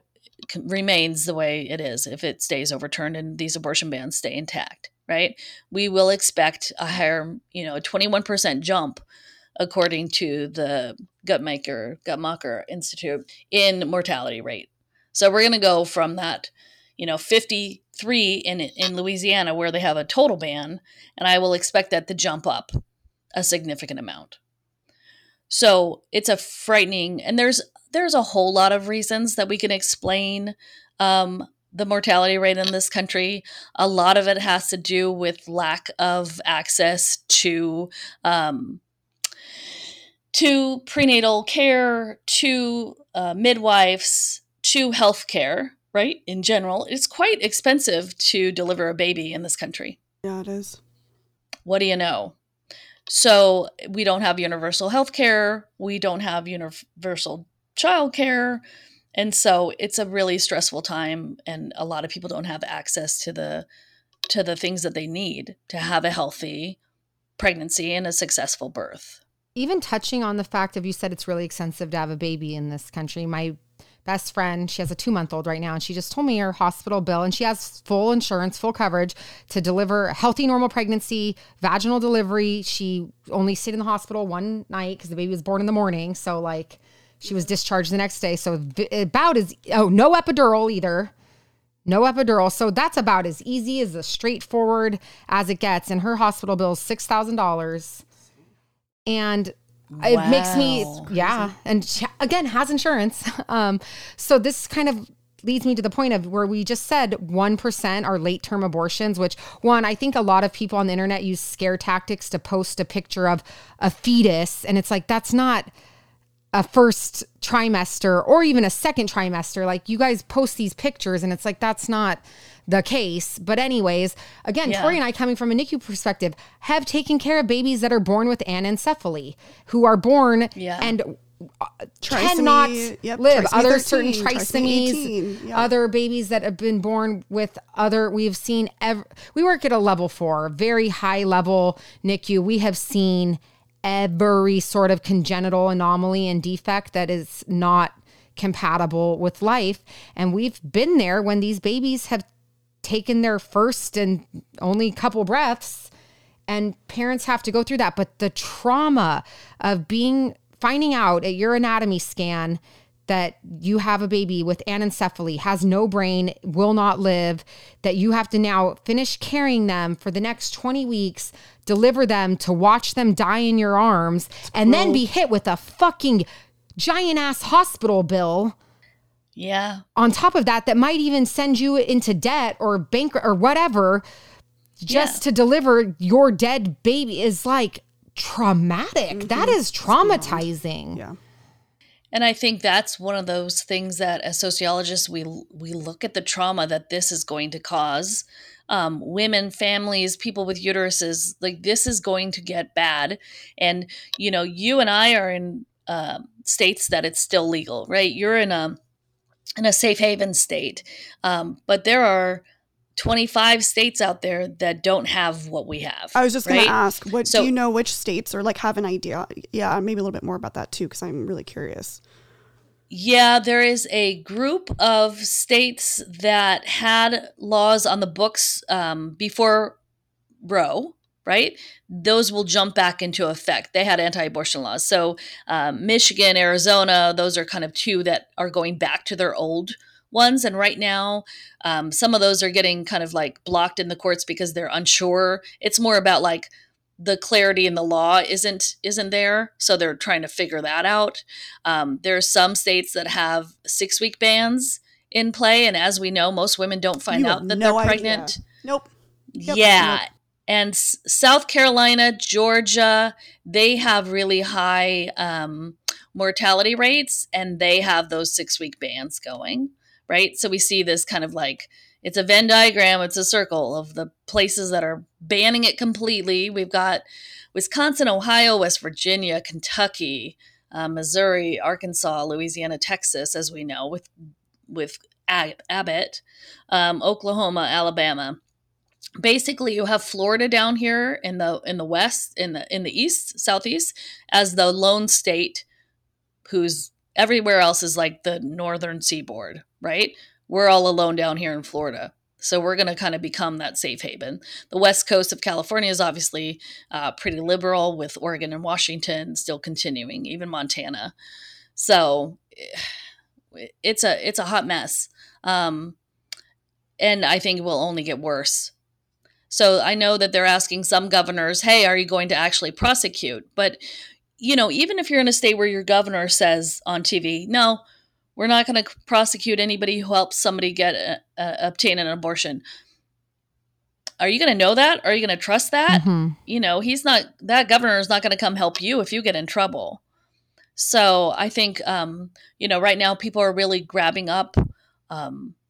remains the way it is if it stays overturned and these abortion bans stay intact, right? We will expect a higher, you know, a 21% jump, according to the Guttmacher Institute, in mortality rate. So we're going to go from that, you know, 53 in Louisiana, where they have a total ban, and I will expect that to jump up a significant amount. So it's a frightening, and there's a whole lot of reasons that we can explain the mortality rate in this country. A lot of it has to do with lack of access to prenatal care, to midwives, to healthcare, right? In general, it's quite expensive to deliver a baby in this country. Yeah, it is. What do you know? So we don't have universal health care. We don't have universal child care. And so it's a really stressful time. And a lot of people don't have access to the things that they need to have a healthy pregnancy and a successful birth. Even touching on the fact of, you said it's really expensive to have a baby in this country. My best friend, she has a 2-month-old right now, and she just told me her hospital bill, and she has full insurance, full coverage to deliver a healthy, normal pregnancy, vaginal delivery. She only stayed in the hospital one night because the baby was born in the morning. So like she was discharged the next day. So about as, no epidural either. No epidural. So that's about as easy as straightforward as it gets. And her hospital bill is $6,000. And it makes me, yeah. And she, again, has insurance. So this kind of leads me to the point of where we just said 1% are late term abortions, which one, I think a lot of people on the internet use scare tactics to post a picture of a fetus. And it's like, that's not a first trimester or even a second trimester. Like, you guys post these pictures and it's like, that's not the case. But anyways, again, yeah. Tori and I, coming from a NICU perspective, have taken care of babies that are born with anencephaly, who are born and cannot live. Other 13, certain trisomies, other babies that have been born with other, we've seen, we work at a level 4, very high level NICU. We have seen every sort of congenital anomaly and defect that is not compatible with life. And we've been there when these babies have taken their first and only couple breaths, and parents have to go through that. But the trauma of finding out at your anatomy scan that you have a baby with anencephaly, has no brain, will not live, that you have to now finish carrying them for the next 20 weeks, deliver them, to watch them die in your arms, and then be hit with a fucking giant ass hospital bill. Yeah. On top of that, that might even send you into debt or bankrupt or whatever, just to deliver your dead baby is like traumatic. Mm-hmm. That is traumatizing. Yeah. And I think that's one of those things that as sociologists, we look at the trauma that this is going to cause. Women, families, people with uteruses, like, this is going to get bad. And, you know, you and I are in states that it's still legal, right? You're in a safe haven state. But there are 25 states out there that don't have what we have. I was just going to ask, do you know which states, or like have an idea? Yeah, maybe a little bit more about that too, because I'm really curious. Yeah, there is a group of states that had laws on the books before Roe, right? Those will jump back into effect. They had anti-abortion laws. So Michigan, Arizona, those are kind of two that are going back to their old ones. And right now, some of those are getting kind of like blocked in the courts because they're unsure. It's more about like the clarity in the law isn't there. So they're trying to figure that out. There are some states that have 6-week bans in play. And as we know, most women don't find out that they're pregnant. Nope. Yeah. Nope. And South Carolina, Georgia, they have really high mortality rates, and they have those 6-week bans going, right? So we see this kind of like, it's a Venn diagram, it's a circle of the places that are banning it completely. We've got Wisconsin, Ohio, West Virginia, Kentucky, Missouri, Arkansas, Louisiana, Texas, as we know, with Abbott, Oklahoma, Alabama. Basically, you have Florida down here in the west, in the east, southeast, as the lone state, who's everywhere else is like the northern seaboard, right? we're all alone down here in Florida. So we're going to kind of become that safe haven. The West Coast of California is obviously pretty liberal, with Oregon and Washington still continuing, even Montana. So it's a hot mess. And I think it will only get worse. So I know that they're asking some governors, hey, are you going to actually prosecute? But, you know, even if you're in a state where your governor says on TV, no, we're not going to prosecute anybody who helps somebody get obtain an abortion. Are you going to know that? Are you going to trust that? Mm-hmm. You know, that governor is not going to come help you if you get in trouble. So I think, you know, right now people are really grabbing up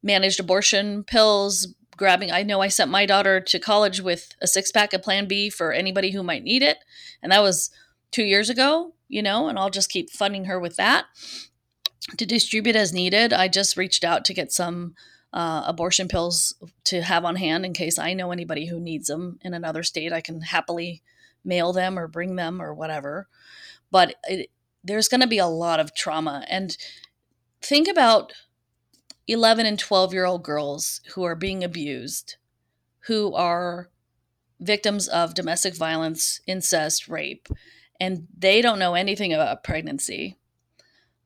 managed abortion pills, I know I sent my daughter to college with a 6-pack of Plan B for anybody who might need it. And that was 2 years ago, you know, and I'll just keep funding her with that to distribute as needed. I just reached out to get some abortion pills to have on hand in case I know anybody who needs them in another state. I can happily mail them or bring them or whatever. But there's going to be a lot of trauma. And think about 11 and 12-year-old girls who are being abused, who are victims of domestic violence, incest, rape, and they don't know anything about pregnancy.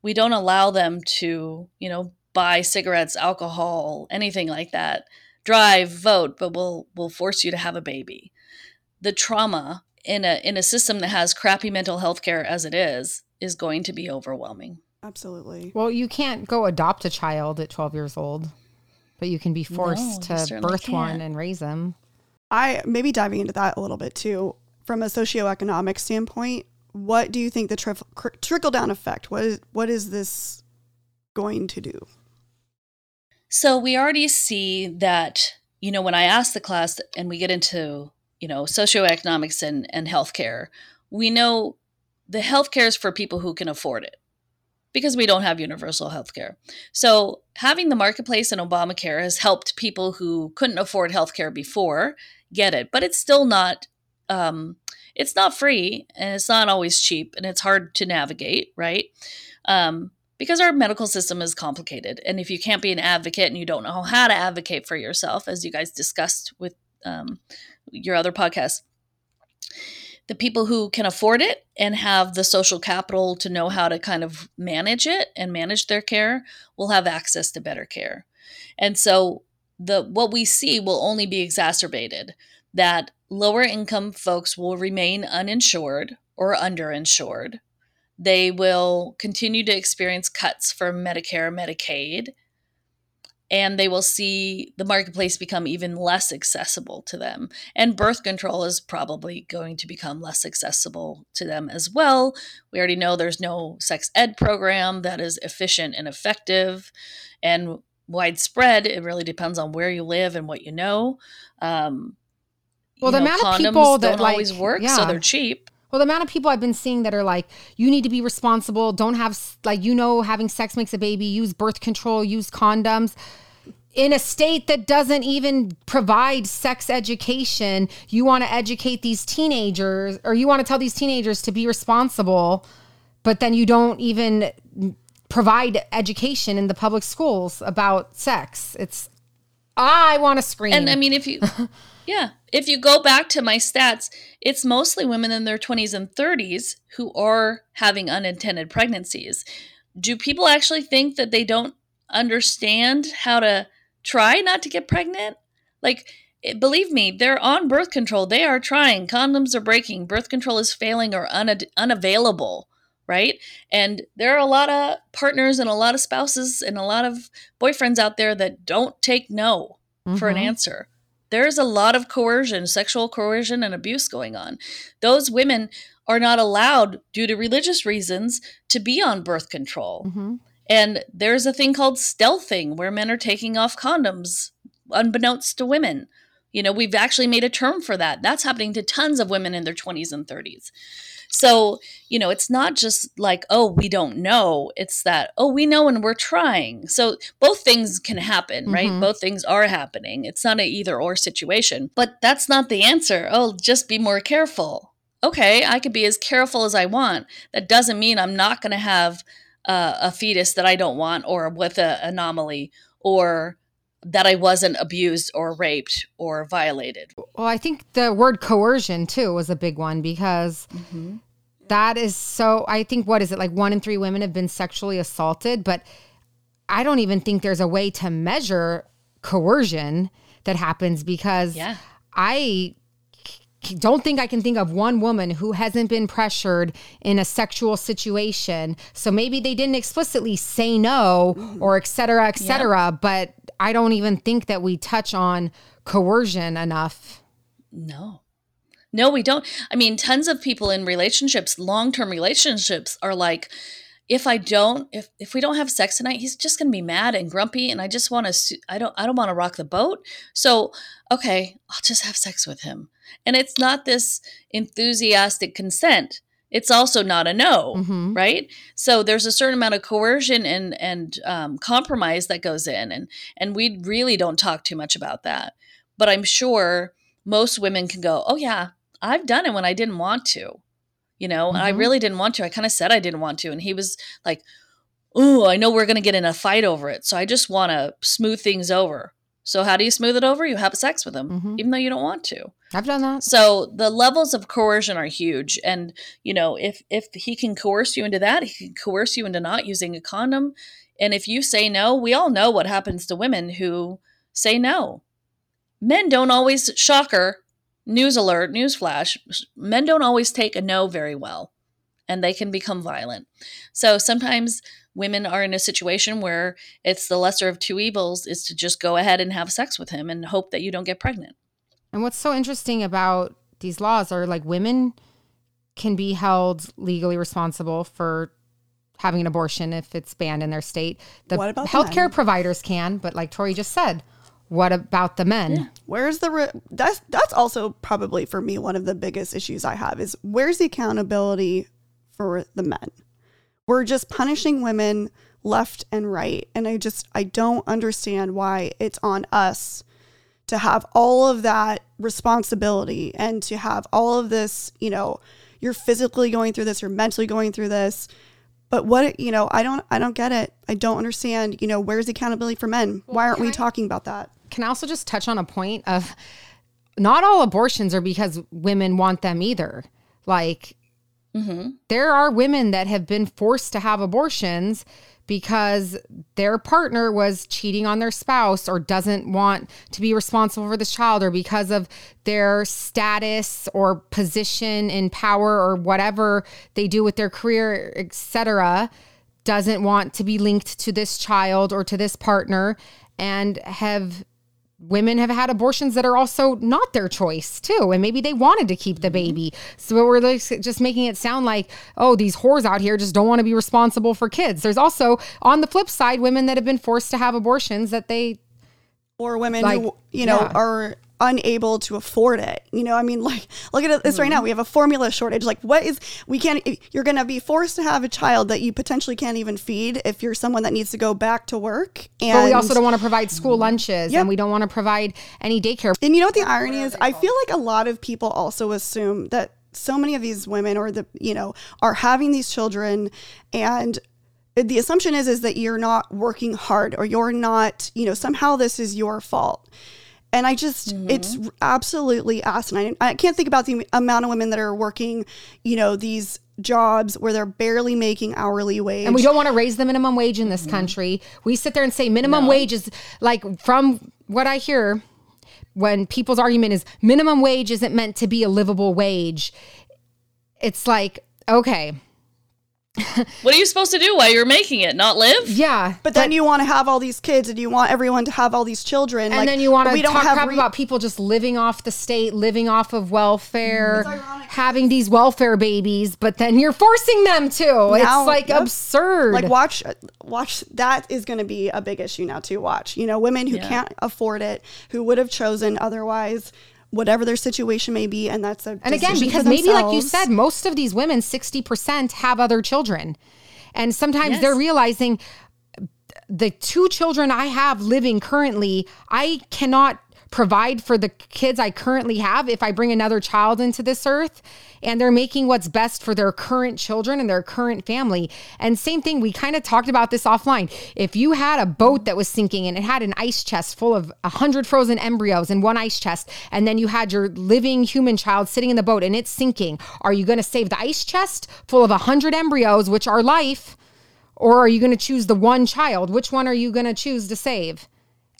We don't allow them to, you know, buy cigarettes, alcohol, anything like that, drive, vote, but we'll force you to have a baby. The trauma in a system that has crappy mental health care as it is going to be overwhelming. Absolutely. Well, you can't go adopt a child at 12 years old, but you can be forced to birth one and raise them. I maybe diving into that a little bit too, from a socioeconomic standpoint, what do you think the trickle-down effect, what is this going to do? So we already see that, you know, when I ask the class and we get into, you know, socioeconomics and healthcare, we know the healthcare is for people who can afford it, because we don't have universal health care. So having the marketplace and Obamacare has helped people who couldn't afford health care before get it, but it's still not, it's not free, and it's not always cheap, and it's hard to navigate, right? Because our medical system is complicated. And if you can't be an advocate and you don't know how to advocate for yourself, as you guys discussed with your other podcast, the people who can afford it and have the social capital to know how to kind of manage it and manage their care will have access to better care. And so what we see will only be exacerbated, that lower income folks will remain uninsured or underinsured. They will continue to experience cuts for Medicare, Medicaid, and they will see the marketplace become even less accessible to them. And birth control is probably going to become less accessible to them as well. We already know there's no sex ed program that is efficient and effective and widespread. It really depends on where you live and what you know. Well, the amount of people that don't always work, so they're cheap. Well, the amount of people I've been seeing that are like, you need to be responsible. Don't have, like, you know, having sex makes a baby. Use birth control, use condoms. In a state that doesn't even provide sex education, you want to educate these teenagers, or you want to tell these teenagers to be responsible, but then you don't even provide education in the public schools about sex. It's, I want to scream. And I mean, if you... Yeah. If you go back to my stats, it's mostly women in their 20s and 30s who are having unintended pregnancies. Do people actually think that they don't understand how to try not to get pregnant? Like, believe me, they're on birth control. They are trying. Condoms are breaking. Birth control is failing or unavailable, right? And there are a lot of partners and a lot of spouses and a lot of boyfriends out there that don't take no for an answer. There's a lot of coercion, sexual coercion and abuse going on. Those women are not allowed, due to religious reasons, to be on birth control. Mm-hmm. And there's a thing called stealthing, where men are taking off condoms unbeknownst to women. You know, we've actually made a term for that. That's happening to tons of women in their 20s and 30s. So, you know, it's not just like, oh, we don't know. It's that, oh, we know and we're trying. So both things can happen, right? Mm-hmm. Both things are happening. It's not an either or situation. But that's not the answer. Oh, just be more careful. Okay, I could be as careful as I want. That doesn't mean I'm not going to have a fetus that I don't want, or with an anomaly, or that I wasn't abused or raped or violated. Well, I think the word coercion too was a big one, because mm-hmm. that is so, I think, what is it, like 1 in 3 women have been sexually assaulted, but I don't even think there's a way to measure coercion that happens, because yeah. I don't think I can think of one woman who hasn't been pressured in a sexual situation. So maybe they didn't explicitly say no or et cetera, yeah. but I don't even think that we touch on coercion enough. No, we don't. I mean, tons of people in relationships, long-term relationships, are like, if we don't have sex tonight, he's just going to be mad and grumpy. And I just want to, I don't want to rock the boat. So, okay, I'll just have sex with him. And it's not this enthusiastic consent. It's also not a no, mm-hmm. right? So there's a certain amount of coercion and compromise that goes in. And we really don't talk too much about that. But I'm sure most women can go, oh yeah, I've done it when I didn't want to. You know, mm-hmm. I really didn't want to. I kind of said I didn't want to. And he was like, ooh, I know we're going to get in a fight over it. So I just want to smooth things over. So how do you smooth it over? You have sex with him, mm-hmm. even though you don't want to. I've done that. So the levels of coercion are huge. And, you know, if he can coerce you into that, he can coerce you into not using a condom. And if you say no, we all know what happens to women who say no. Men don't always, shocker, news alert, news flash, men don't always take a no very well, and they can become violent. So sometimes women are in a situation where it's the lesser of two evils is to just go ahead and have sex with him and hope that you don't get pregnant. And what's so interesting about these laws are, like, women can be held legally responsible for having an abortion if it's banned in their state. The what about healthcare providers can, but like Tori just said, what about the men? Yeah. Where's the that's also probably for me one of the biggest issues I have is, where's the accountability for the men? We're just punishing women left and right, and I don't understand why it's on us to have all of that responsibility and to have all of this, you know, you're physically going through this, you're mentally going through this. But what, you know, I don't get it. I don't understand, you know, where's accountability for men? Why aren't we talking about that? Can I also just touch on a point of, not all abortions are because women want them either. Like, mm-hmm. there are women that have been forced to have abortions because their partner was cheating on their spouse or doesn't want to be responsible for this child, or because of their status or position in power or whatever they do with their career, etc., doesn't want to be linked to this child or to this partner, and women have had abortions that are also not their choice too. And maybe they wanted to keep the baby. So we're just making it sound like, oh, these whores out here just don't want to be responsible for kids. There's also, on the flip side, women that have been forced to have abortions that they... Or women who, you know, yeah. are unable to afford it. You know, I mean, like, look at this mm-hmm. right now. We have a formula shortage. Like, you're going to be forced to have a child that you potentially can't even feed if you're someone that needs to go back to work. And but we also don't want to provide school lunches yep. and we don't want to provide any daycare. And you know what the irony is? I feel like a lot of people also assume that so many of these women are having these children, and the assumption is that you're not working hard, or you're not, you know, somehow this is your fault. And I just, mm-hmm. it's absolutely asinine. I can't think about the amount of women that are working, you know, these jobs where they're barely making hourly wage. And we don't want to raise the minimum wage in this mm-hmm. country. We sit there and say minimum wage is, like, from what I hear, when people's argument is minimum wage isn't meant to be a livable wage. It's like, okay. What are you supposed to do while you're making it? Not live? Yeah. But then you want to have all these kids, and you want everyone to have all these children. And like, then you want to talk crap about people just living off the state, living off of welfare, having these welfare babies, but then you're forcing them to. Now, it's like yep. absurd. Like watch. That is going to be a big issue now to watch. You know, women who yeah. can't afford it, who would have chosen otherwise, whatever their situation may be. And that's a, and again, because maybe like you said, most of these women, 60% have other children. And sometimes yes. they're realizing the 2 children I have living currently, I cannot provide for the kids I currently have if I bring another child into this earth, and they're making what's best for their current children and their current family. And same thing, we kind of talked about this offline. If you had a boat that was sinking and it had an ice chest full of 100 frozen embryos in one ice chest, and then you had your living human child sitting in the boat and it's sinking, are you going to save the ice chest full of 100 embryos, which are life, or are you going to choose the one child? Which one are you going to choose to save?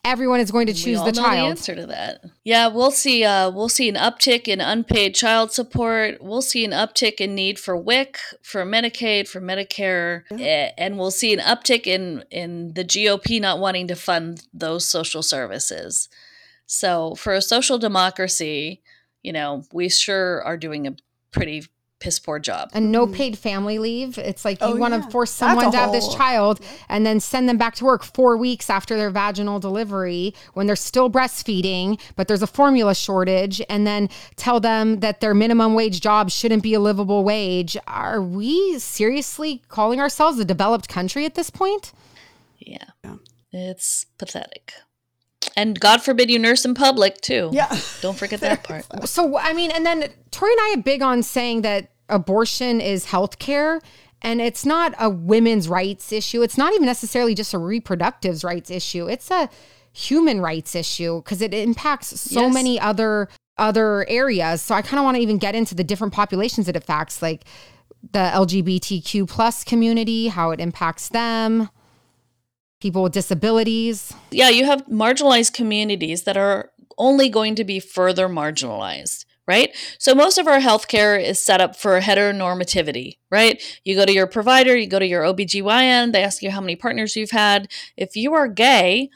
Everyone is going to choose the child. We all know the answer to that. Yeah, we'll see an uptick in unpaid child support. We'll see an uptick in need for WIC, for Medicaid, for Medicare. Yeah. And we'll see an uptick in the GOP not wanting to fund those social services. So for a social democracy, you know, we sure are doing a pretty piss poor job. And no paid family leave. It's like you want to force someone to have this child and then send them back to work 4 weeks after their vaginal delivery when they're still breastfeeding, but there's a formula shortage, and then tell them that their minimum wage job shouldn't be a livable wage. Are we seriously calling ourselves a developed country at this point? Yeah. It's pathetic. And God forbid you nurse in public, too. Yeah. Don't forget that part. So, I mean, and then Tori and I are big on saying that abortion is healthcare, and it's not a women's rights issue. It's not even necessarily just a reproductive rights issue. It's a human rights issue because it impacts so many other areas. So I kind of want to even get into the different populations that it affects, like the LGBTQ plus community, how it impacts them. People with disabilities. Yeah, you have marginalized communities that are only going to be further marginalized, right? So most of our healthcare is set up for heteronormativity, right? You go to your provider, you go to your OBGYN, they ask you how many partners you've had. If you are gay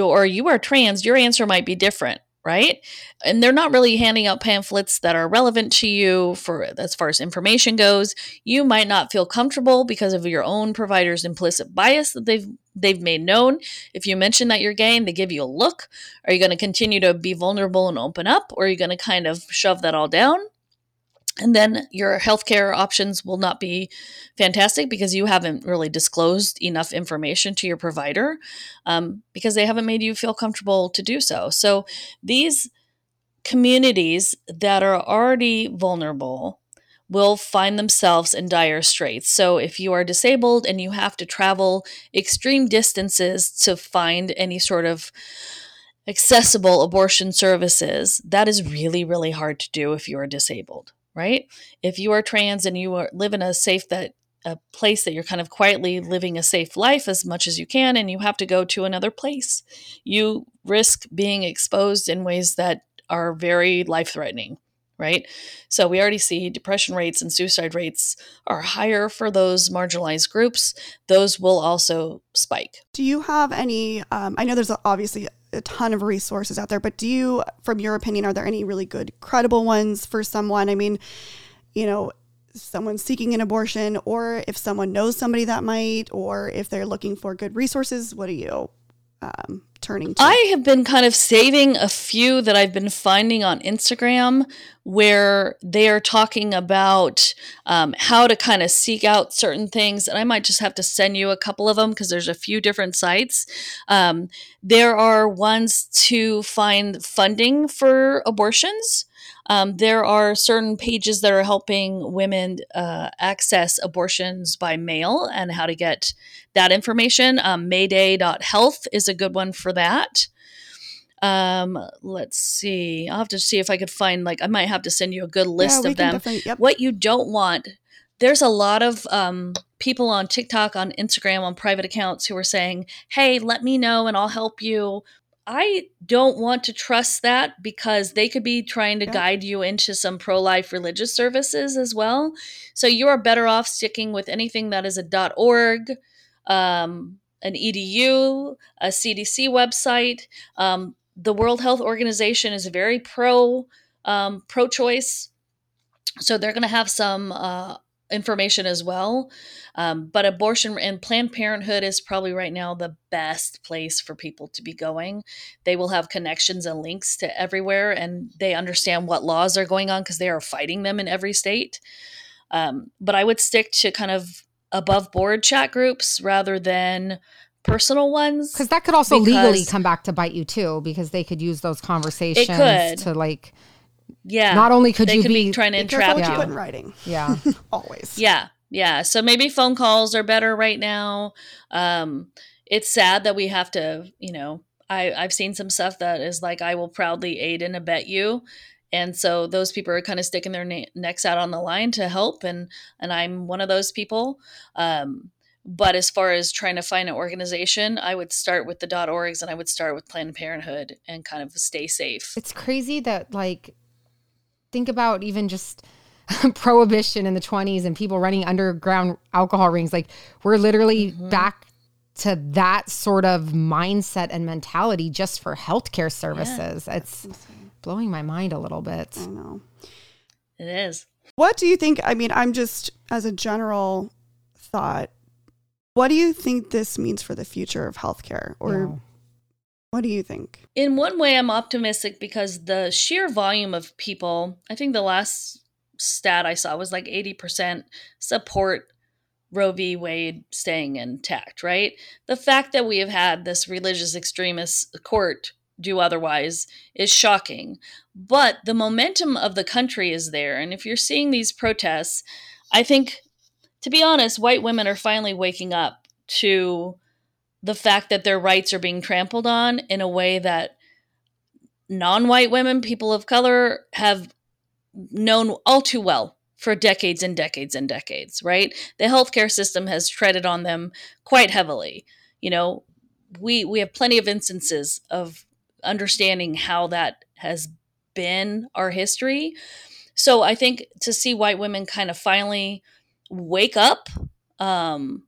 or you are trans, your answer might be different, right? And they're not really handing out pamphlets that are relevant to you for as far as information goes. You might not feel comfortable because of your own provider's implicit bias that they've made known. If you mention that you're gay and they give you a look, are you going to continue to be vulnerable and open up, or are you going to kind of shove that all down? And then your healthcare options will not be fantastic because you haven't really disclosed enough information to your provider because they haven't made you feel comfortable to do so. So these communities that are already vulnerable will find themselves in dire straits. So if you are disabled and you have to travel extreme distances to find any sort of accessible abortion services, that is really, really hard to do if you are disabled. Right? If you are trans and you live in a place that you're kind of quietly living a safe life as much as you can, and you have to go to another place, you risk being exposed in ways that are very life-threatening, right? So we already see depression rates and suicide rates are higher for those marginalized groups. Those will also spike. Do you have any, I know there's obviously a ton of resources out there, but do you, from your opinion, are there any really good, credible ones for someone? I mean, you know, someone seeking an abortion, or if someone knows somebody that might, or if they're looking for good resources, what are you turning to? I have been kind of saving a few that I've been finding on Instagram where they are talking about how to kind of seek out certain things. And I might just have to send you a couple of them because there's a few different sites. There are ones to find funding for abortions. There are certain pages that are helping women access abortions by mail and how to get that information. Mayday.health is a good one for that. Let's see. I'll have to see if I could find, like, I might have to send you a good list of them. What you don't want. There's a lot of people on TikTok, on Instagram, on private accounts who are saying, hey, let me know and I'll help you. I don't want to trust that because they could be trying to guide you into some pro-life religious services as well. So you are better off sticking with anything that is a .org, an EDU, a CDC website. The World Health Organization is very pro-choice. So they're going to have some information as well. But abortion and Planned Parenthood is probably right now the best place for people to be going. They will have connections and links to everywhere, and they understand what laws are going on because they are fighting them in every state. But I would stick to kind of above board chat groups rather than personal ones. Because that could also legally come back to bite you too, because they could use those conversations to like, yeah, not only could you be trying to entrap you. Put in writing. Yeah. Always. Yeah. Yeah. So maybe phone calls are better right now. It's sad that we have to, you know, I've seen some stuff that is like, I will proudly aid and abet you. And so those people are kind of sticking their necks out on the line to help. And I'm one of those people. But as far as trying to find an organization, I would start with the .orgs and I would start with Planned Parenthood and kind of stay safe. It's crazy that, like, think about even just prohibition in the 20s and people running underground alcohol rings. Like, we're literally back to that sort of mindset and mentality just for healthcare services. Yeah. It's blowing my mind a little bit. I know. It is. What do you think? I mean, I'm just, as a general thought, what do you think this means for the future of healthcare? Or what do you think? In one way, I'm optimistic because the sheer volume of people, I think the last stat I saw was like 80% support Roe v. Wade staying intact, right? The fact that we have had this religious extremist court do otherwise is shocking. But the momentum of the country is there. And if you're seeing these protests, I think, to be honest, white women are finally waking up to the fact that their rights are being trampled on in a way that non-white women, people of color, have known all too well for decades and decades and decades, right? The healthcare system has treaded on them quite heavily. You know, we have plenty of instances of understanding how that has been our history. So I think to see white women kind of finally wake up and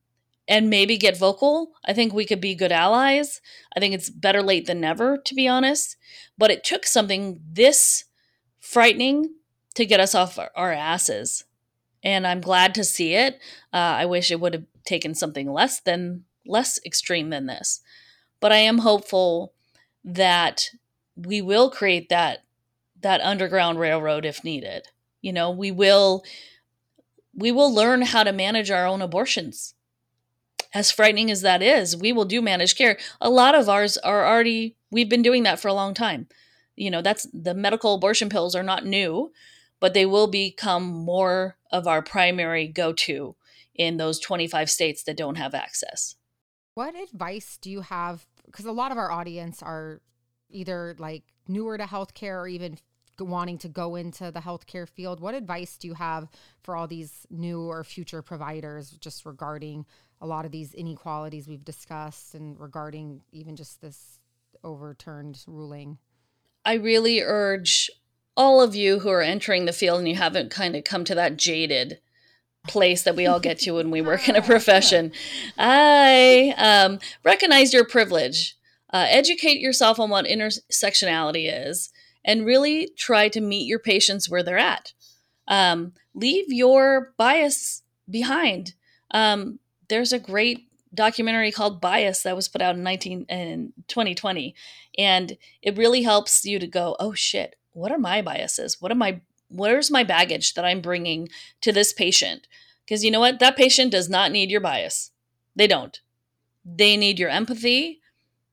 maybe get vocal, I think we could be good allies. I think it's better late than never, to be honest. But it took something this frightening to get us off our asses. And I'm glad to see it. I wish it would have taken something less extreme than this. But I am hopeful that we will create that underground railroad if needed. You know, we will learn how to manage our own abortions. As frightening as that is, we will do managed care. A lot of ours are already, we've been doing that for a long time. You know, that's the medical abortion pills are not new, but they will become more of our primary go-to in those 25 states that don't have access. What advice do you have? Because a lot of our audience are either like newer to healthcare or even wanting to go into the healthcare field. What advice do you have for all these new or future providers just regarding a lot of these inequalities we've discussed and regarding even just this overturned ruling? I really urge all of you who are entering the field and you haven't kind of come to that jaded place that we all get to when we work in a profession. I recognize your privilege, educate yourself on what intersectionality is, and really try to meet your patients where they're at. Leave your bias behind. There's a great documentary called Bias that was put out in 2020. And it really helps you to go, oh shit, what are my biases? Where's my baggage that I'm bringing to this patient? Because you know what? That patient does not need your bias. They don't. They need your empathy.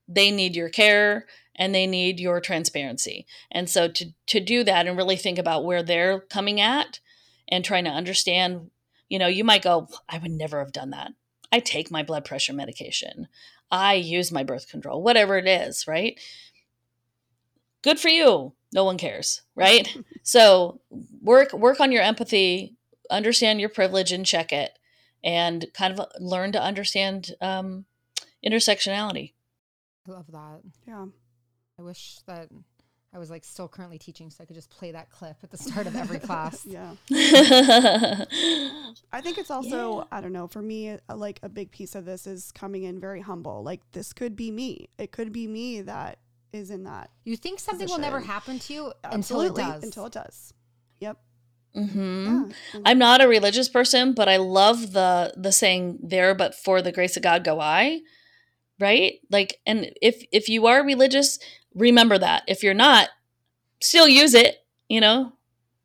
They need your care. And they need your transparency. And so to do that and really think about where they're coming at and trying to understand, you know, you might go, I would never have done that. I take my blood pressure medication. I use my birth control, whatever it is, right? Good for you. No one cares, right? So work on your empathy, understand your privilege and check it, and kind of learn to understand intersectionality. I love that. Yeah. I wish that I was like still currently teaching so I could just play that clip at the start of every class. Yeah. I think it's also, I don't know, for me, like a big piece of this is coming in very humble. Like this could be me. It could be me that is in that. You think something position. Will never happen to you Absolutely. Until it does. Until it does. Yep. Mm-hmm. Yeah. I'm not a religious person, but I love the saying there, but for the grace of God go I. Right? Like, and if you are religious, remember that. If you're not, still use it, you know,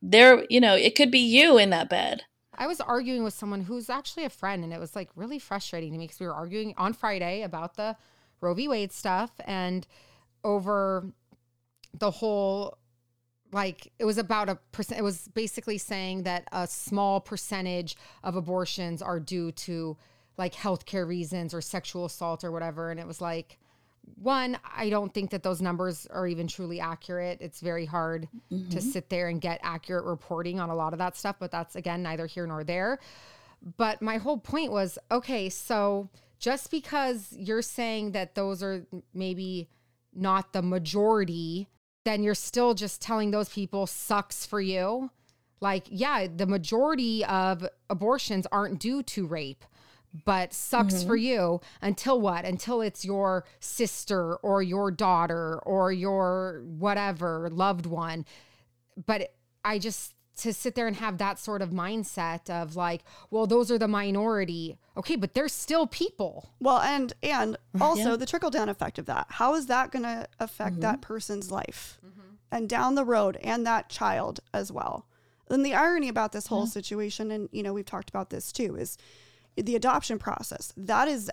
it could be you in that bed. I was arguing with someone who's actually a friend, and it was like really frustrating to me because we were arguing on Friday about the Roe v. Wade stuff and over the whole, like, it was about it was basically saying that a small percentage of abortions are due to like healthcare reasons or sexual assault or whatever. And it was like, one, I don't think that those numbers are even truly accurate. It's very hard to sit there and get accurate reporting on a lot of that stuff, but that's, again, neither here nor there. But my whole point was, okay, so just because you're saying that those are maybe not the majority, then you're still just telling those people sucks for you. Like, yeah, the majority of abortions aren't due to rape, but sucks for you until what? Until it's your sister or your daughter or your whatever loved one. But I just, to sit there and have that sort of mindset of like, well, those are the minority. Okay, but they're still people. Well, and also the trickle down effect of that. How is that going to affect that person's life and down the road and that child as well? And the irony about this whole situation, and you know, we've talked about this too, is the adoption process. That is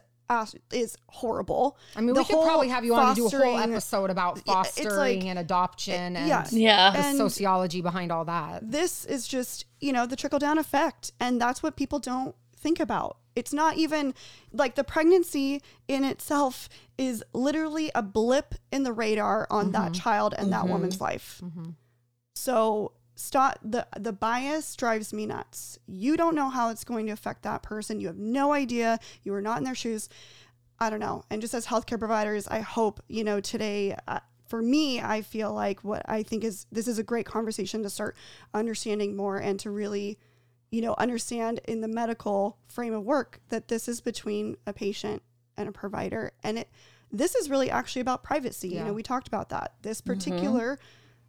horrible. I mean, we could probably have you on to do a whole episode about fostering and adoption and the sociology behind all that. This is just, you know, the trickle down effect. And that's what people don't think about. It's not even like the pregnancy in itself is literally a blip in the radar on that child and that woman's life. So the bias drives me nuts. You don't know how it's going to affect that person. You have no idea. You are not in their shoes. I don't know. And just as healthcare providers, I hope, you know, today for me, I feel like what I think is, this is a great conversation to start understanding more and to really, you know, understand in the medical frame of work that this is between a patient and a provider. And this is really actually about privacy. Yeah. You know, we talked about that. This particular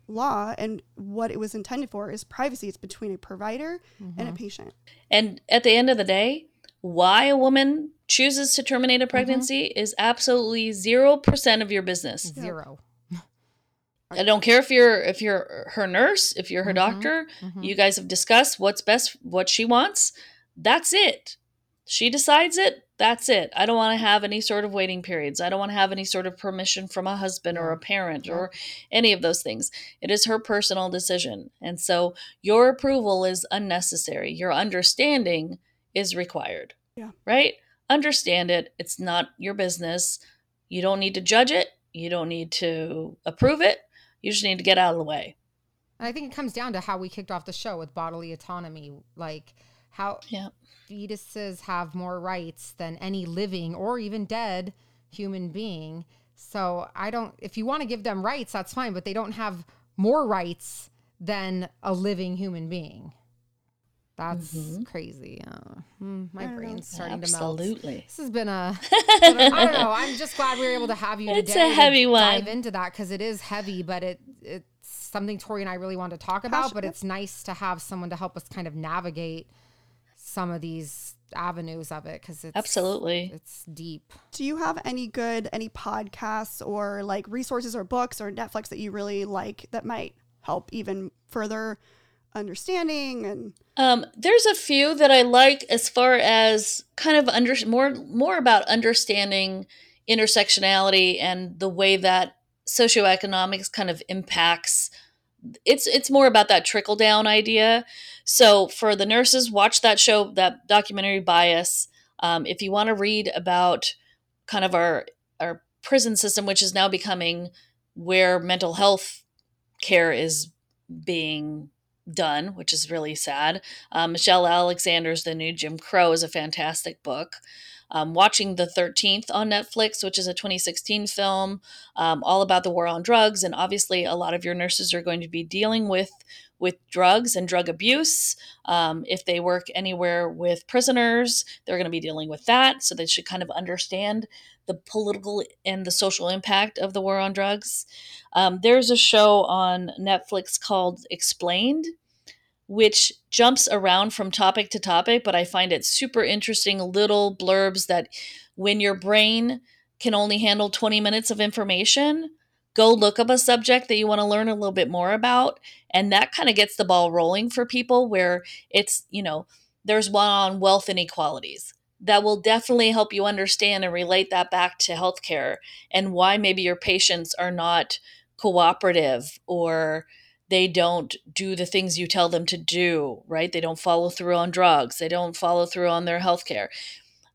law and what it was intended for is privacy. It's between a provider and a patient. And at the end of the day, why a woman chooses to terminate a pregnancy is absolutely 0% of your business. Zero. I don't care if you're her nurse, if you're her doctor, you guys have discussed what's best, what she wants. That's it. She decides it. That's it. I don't want to have any sort of waiting periods. I don't want to have any sort of permission from a husband or a parent or any of those things. It is her personal decision. And so your approval is unnecessary. Your understanding is required. Yeah. Right? Understand it. It's not your business. You don't need to judge it. You don't need to approve it. You just need to get out of the way. And I think it comes down to how we kicked off the show with bodily autonomy. Like how... Yeah. Fetuses have more rights than any living or even dead human being. So if you want to give them rights, that's fine, but they don't have more rights than a living human being. That's crazy. My brain's starting to melt. Absolutely. This has been I don't know. I'm just glad we were able to have you today. It's a heavy one. Dive into that because it is heavy, but it's something Tori and I really wanted to talk about, but it's nice to have someone to help us kind of navigate some of these avenues of it because it's absolutely it's deep. Do you have any podcasts or like resources or books or Netflix that you really like that might help even further understanding? And there's a few that I like as far as kind of more about understanding intersectionality and the way that socioeconomics kind of impacts. It's more about that trickle down idea. So for the nurses, watch that show, that documentary Bias. If you want to read about kind of our prison system, which is now becoming where mental health care is being done, which is really sad. Michelle Alexander's The New Jim Crow is a fantastic book. Watching The 13th on Netflix, which is a 2016 film, all about the war on drugs. And obviously a lot of your nurses are going to be dealing with drugs and drug abuse. If they work anywhere with prisoners, they're going to be dealing with that. So they should kind of understand the political and the social impact of the war on drugs. There's a show on Netflix called Explained, which jumps around from topic to topic, but I find it super interesting little blurbs that when your brain can only handle 20 minutes of information, go look up a subject that you want to learn a little bit more about. And that kind of gets the ball rolling for people where it's, you know, There's one on wealth inequalities that will definitely help you understand and relate that back to healthcare and why maybe your patients are not cooperative or they don't do the things you tell them to do, right? They don't follow through on drugs. They don't follow through on their healthcare.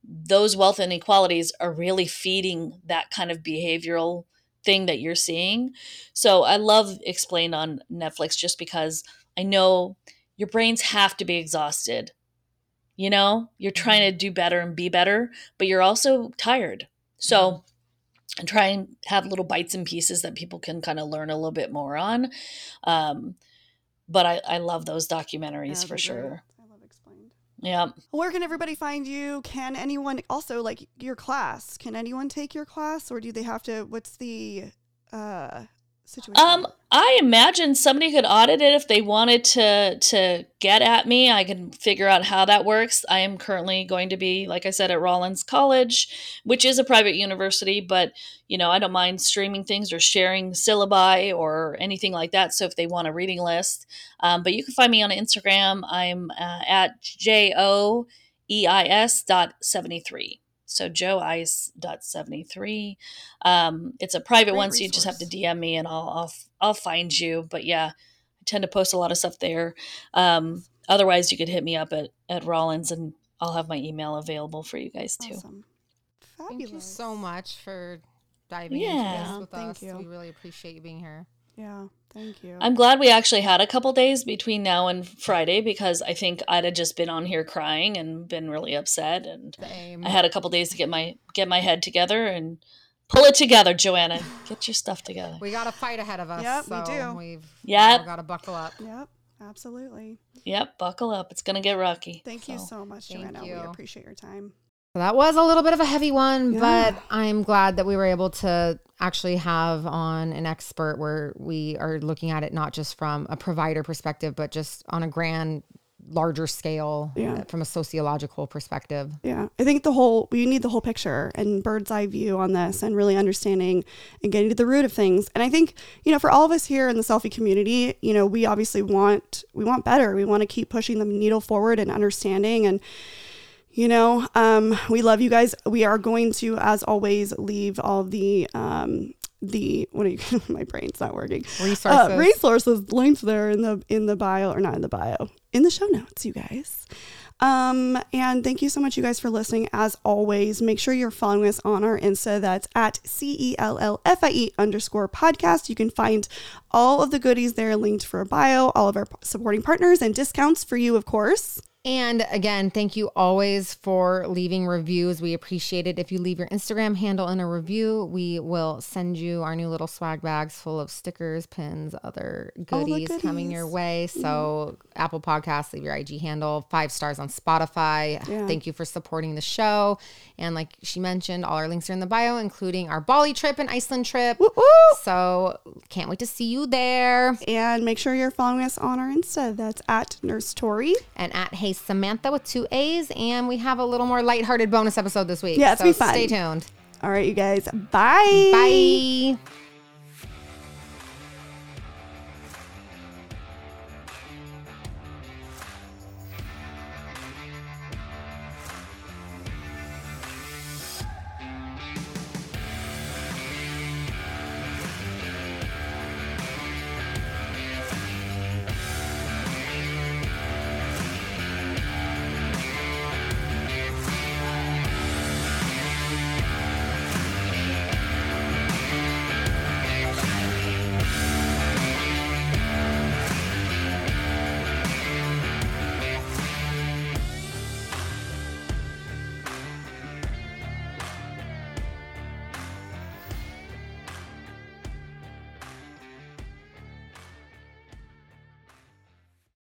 Those wealth inequalities are really feeding that kind of behavioral thing that you're seeing. So I love Explained on Netflix just because I know your brains have to be exhausted. You know, you're trying to do better and be better, but you're also tired. So and try and have little bites and pieces that people can kind of learn a little bit more on. But I love those documentaries for sure. I love Explained. Yeah. Where can everybody find you? Can anyone also like your class? Can anyone take your class or do they have to, what's the situation? I imagine somebody could audit it if they wanted to get at me. I can figure out how that works. I am currently going to be, like I said, at Rollins College, which is a private university, but you know, I don't mind streaming things or sharing syllabi or anything like that. So if they want a reading list, but you can find me on Instagram. I'm at joeis.73. So joeis.73. It's a private one, so you just have to DM me and I'll find you. But yeah, I tend to post a lot of stuff there. Otherwise, you could hit me up at Rollins and I'll have my email available for you guys too. Awesome. Fabulous. Thank you so much for diving into this with us. We really appreciate you being here. Yeah, thank you. I'm glad we actually had a couple days between now and Friday because I think I'd have just been on here crying and been really upset. And same. I had a couple days to get my head together and pull it together, Joanna. Get your stuff together. We got a fight ahead of us. Yep, so we do. We've got to buckle up. Yep, absolutely. Yep, buckle up. It's going to get rocky. Thank you so much, Joanna. We appreciate your time. So that was a little bit of a heavy one, but I'm glad that we were able to actually have on an expert where we are looking at it not just from a provider perspective, but just on a grand, larger scale from a sociological perspective. Yeah, I think you need the whole picture and bird's eye view on this and really understanding and getting to the root of things. And I think, you know, for all of us here in the Cellfie community, you know, we obviously want better. We want to keep pushing the needle forward and understanding and, you know, we love you guys. We are going to, as always, leave all the my brain's not working. Resources linked there in the bio, or not in the bio, in the show notes, you guys. And thank you so much, you guys, for listening. As always, make sure you're following us on our Insta. That's at CELLFIE_podcast. You can find all of the goodies there linked for a bio, all of our supporting partners and discounts for you, of course. And again, thank you always for leaving reviews. We appreciate it. If you leave your Instagram handle in a review, we will send you our new little swag bags full of stickers, pins, other goodies coming your way. So Apple Podcasts, leave your IG handle, 5 stars on Spotify. Yeah. Thank you for supporting the show. And like she mentioned, all our links are in the bio, including our Bali trip and Iceland trip. Woo-woo! So can't wait to see you there. And make sure you're following us on our Insta. That's at Nurse Tori. And at Samantha with 2 A's, and we have a little more lighthearted bonus episode this week. Yeah, it's so be fun. Stay tuned. All right, you guys. Bye. Bye.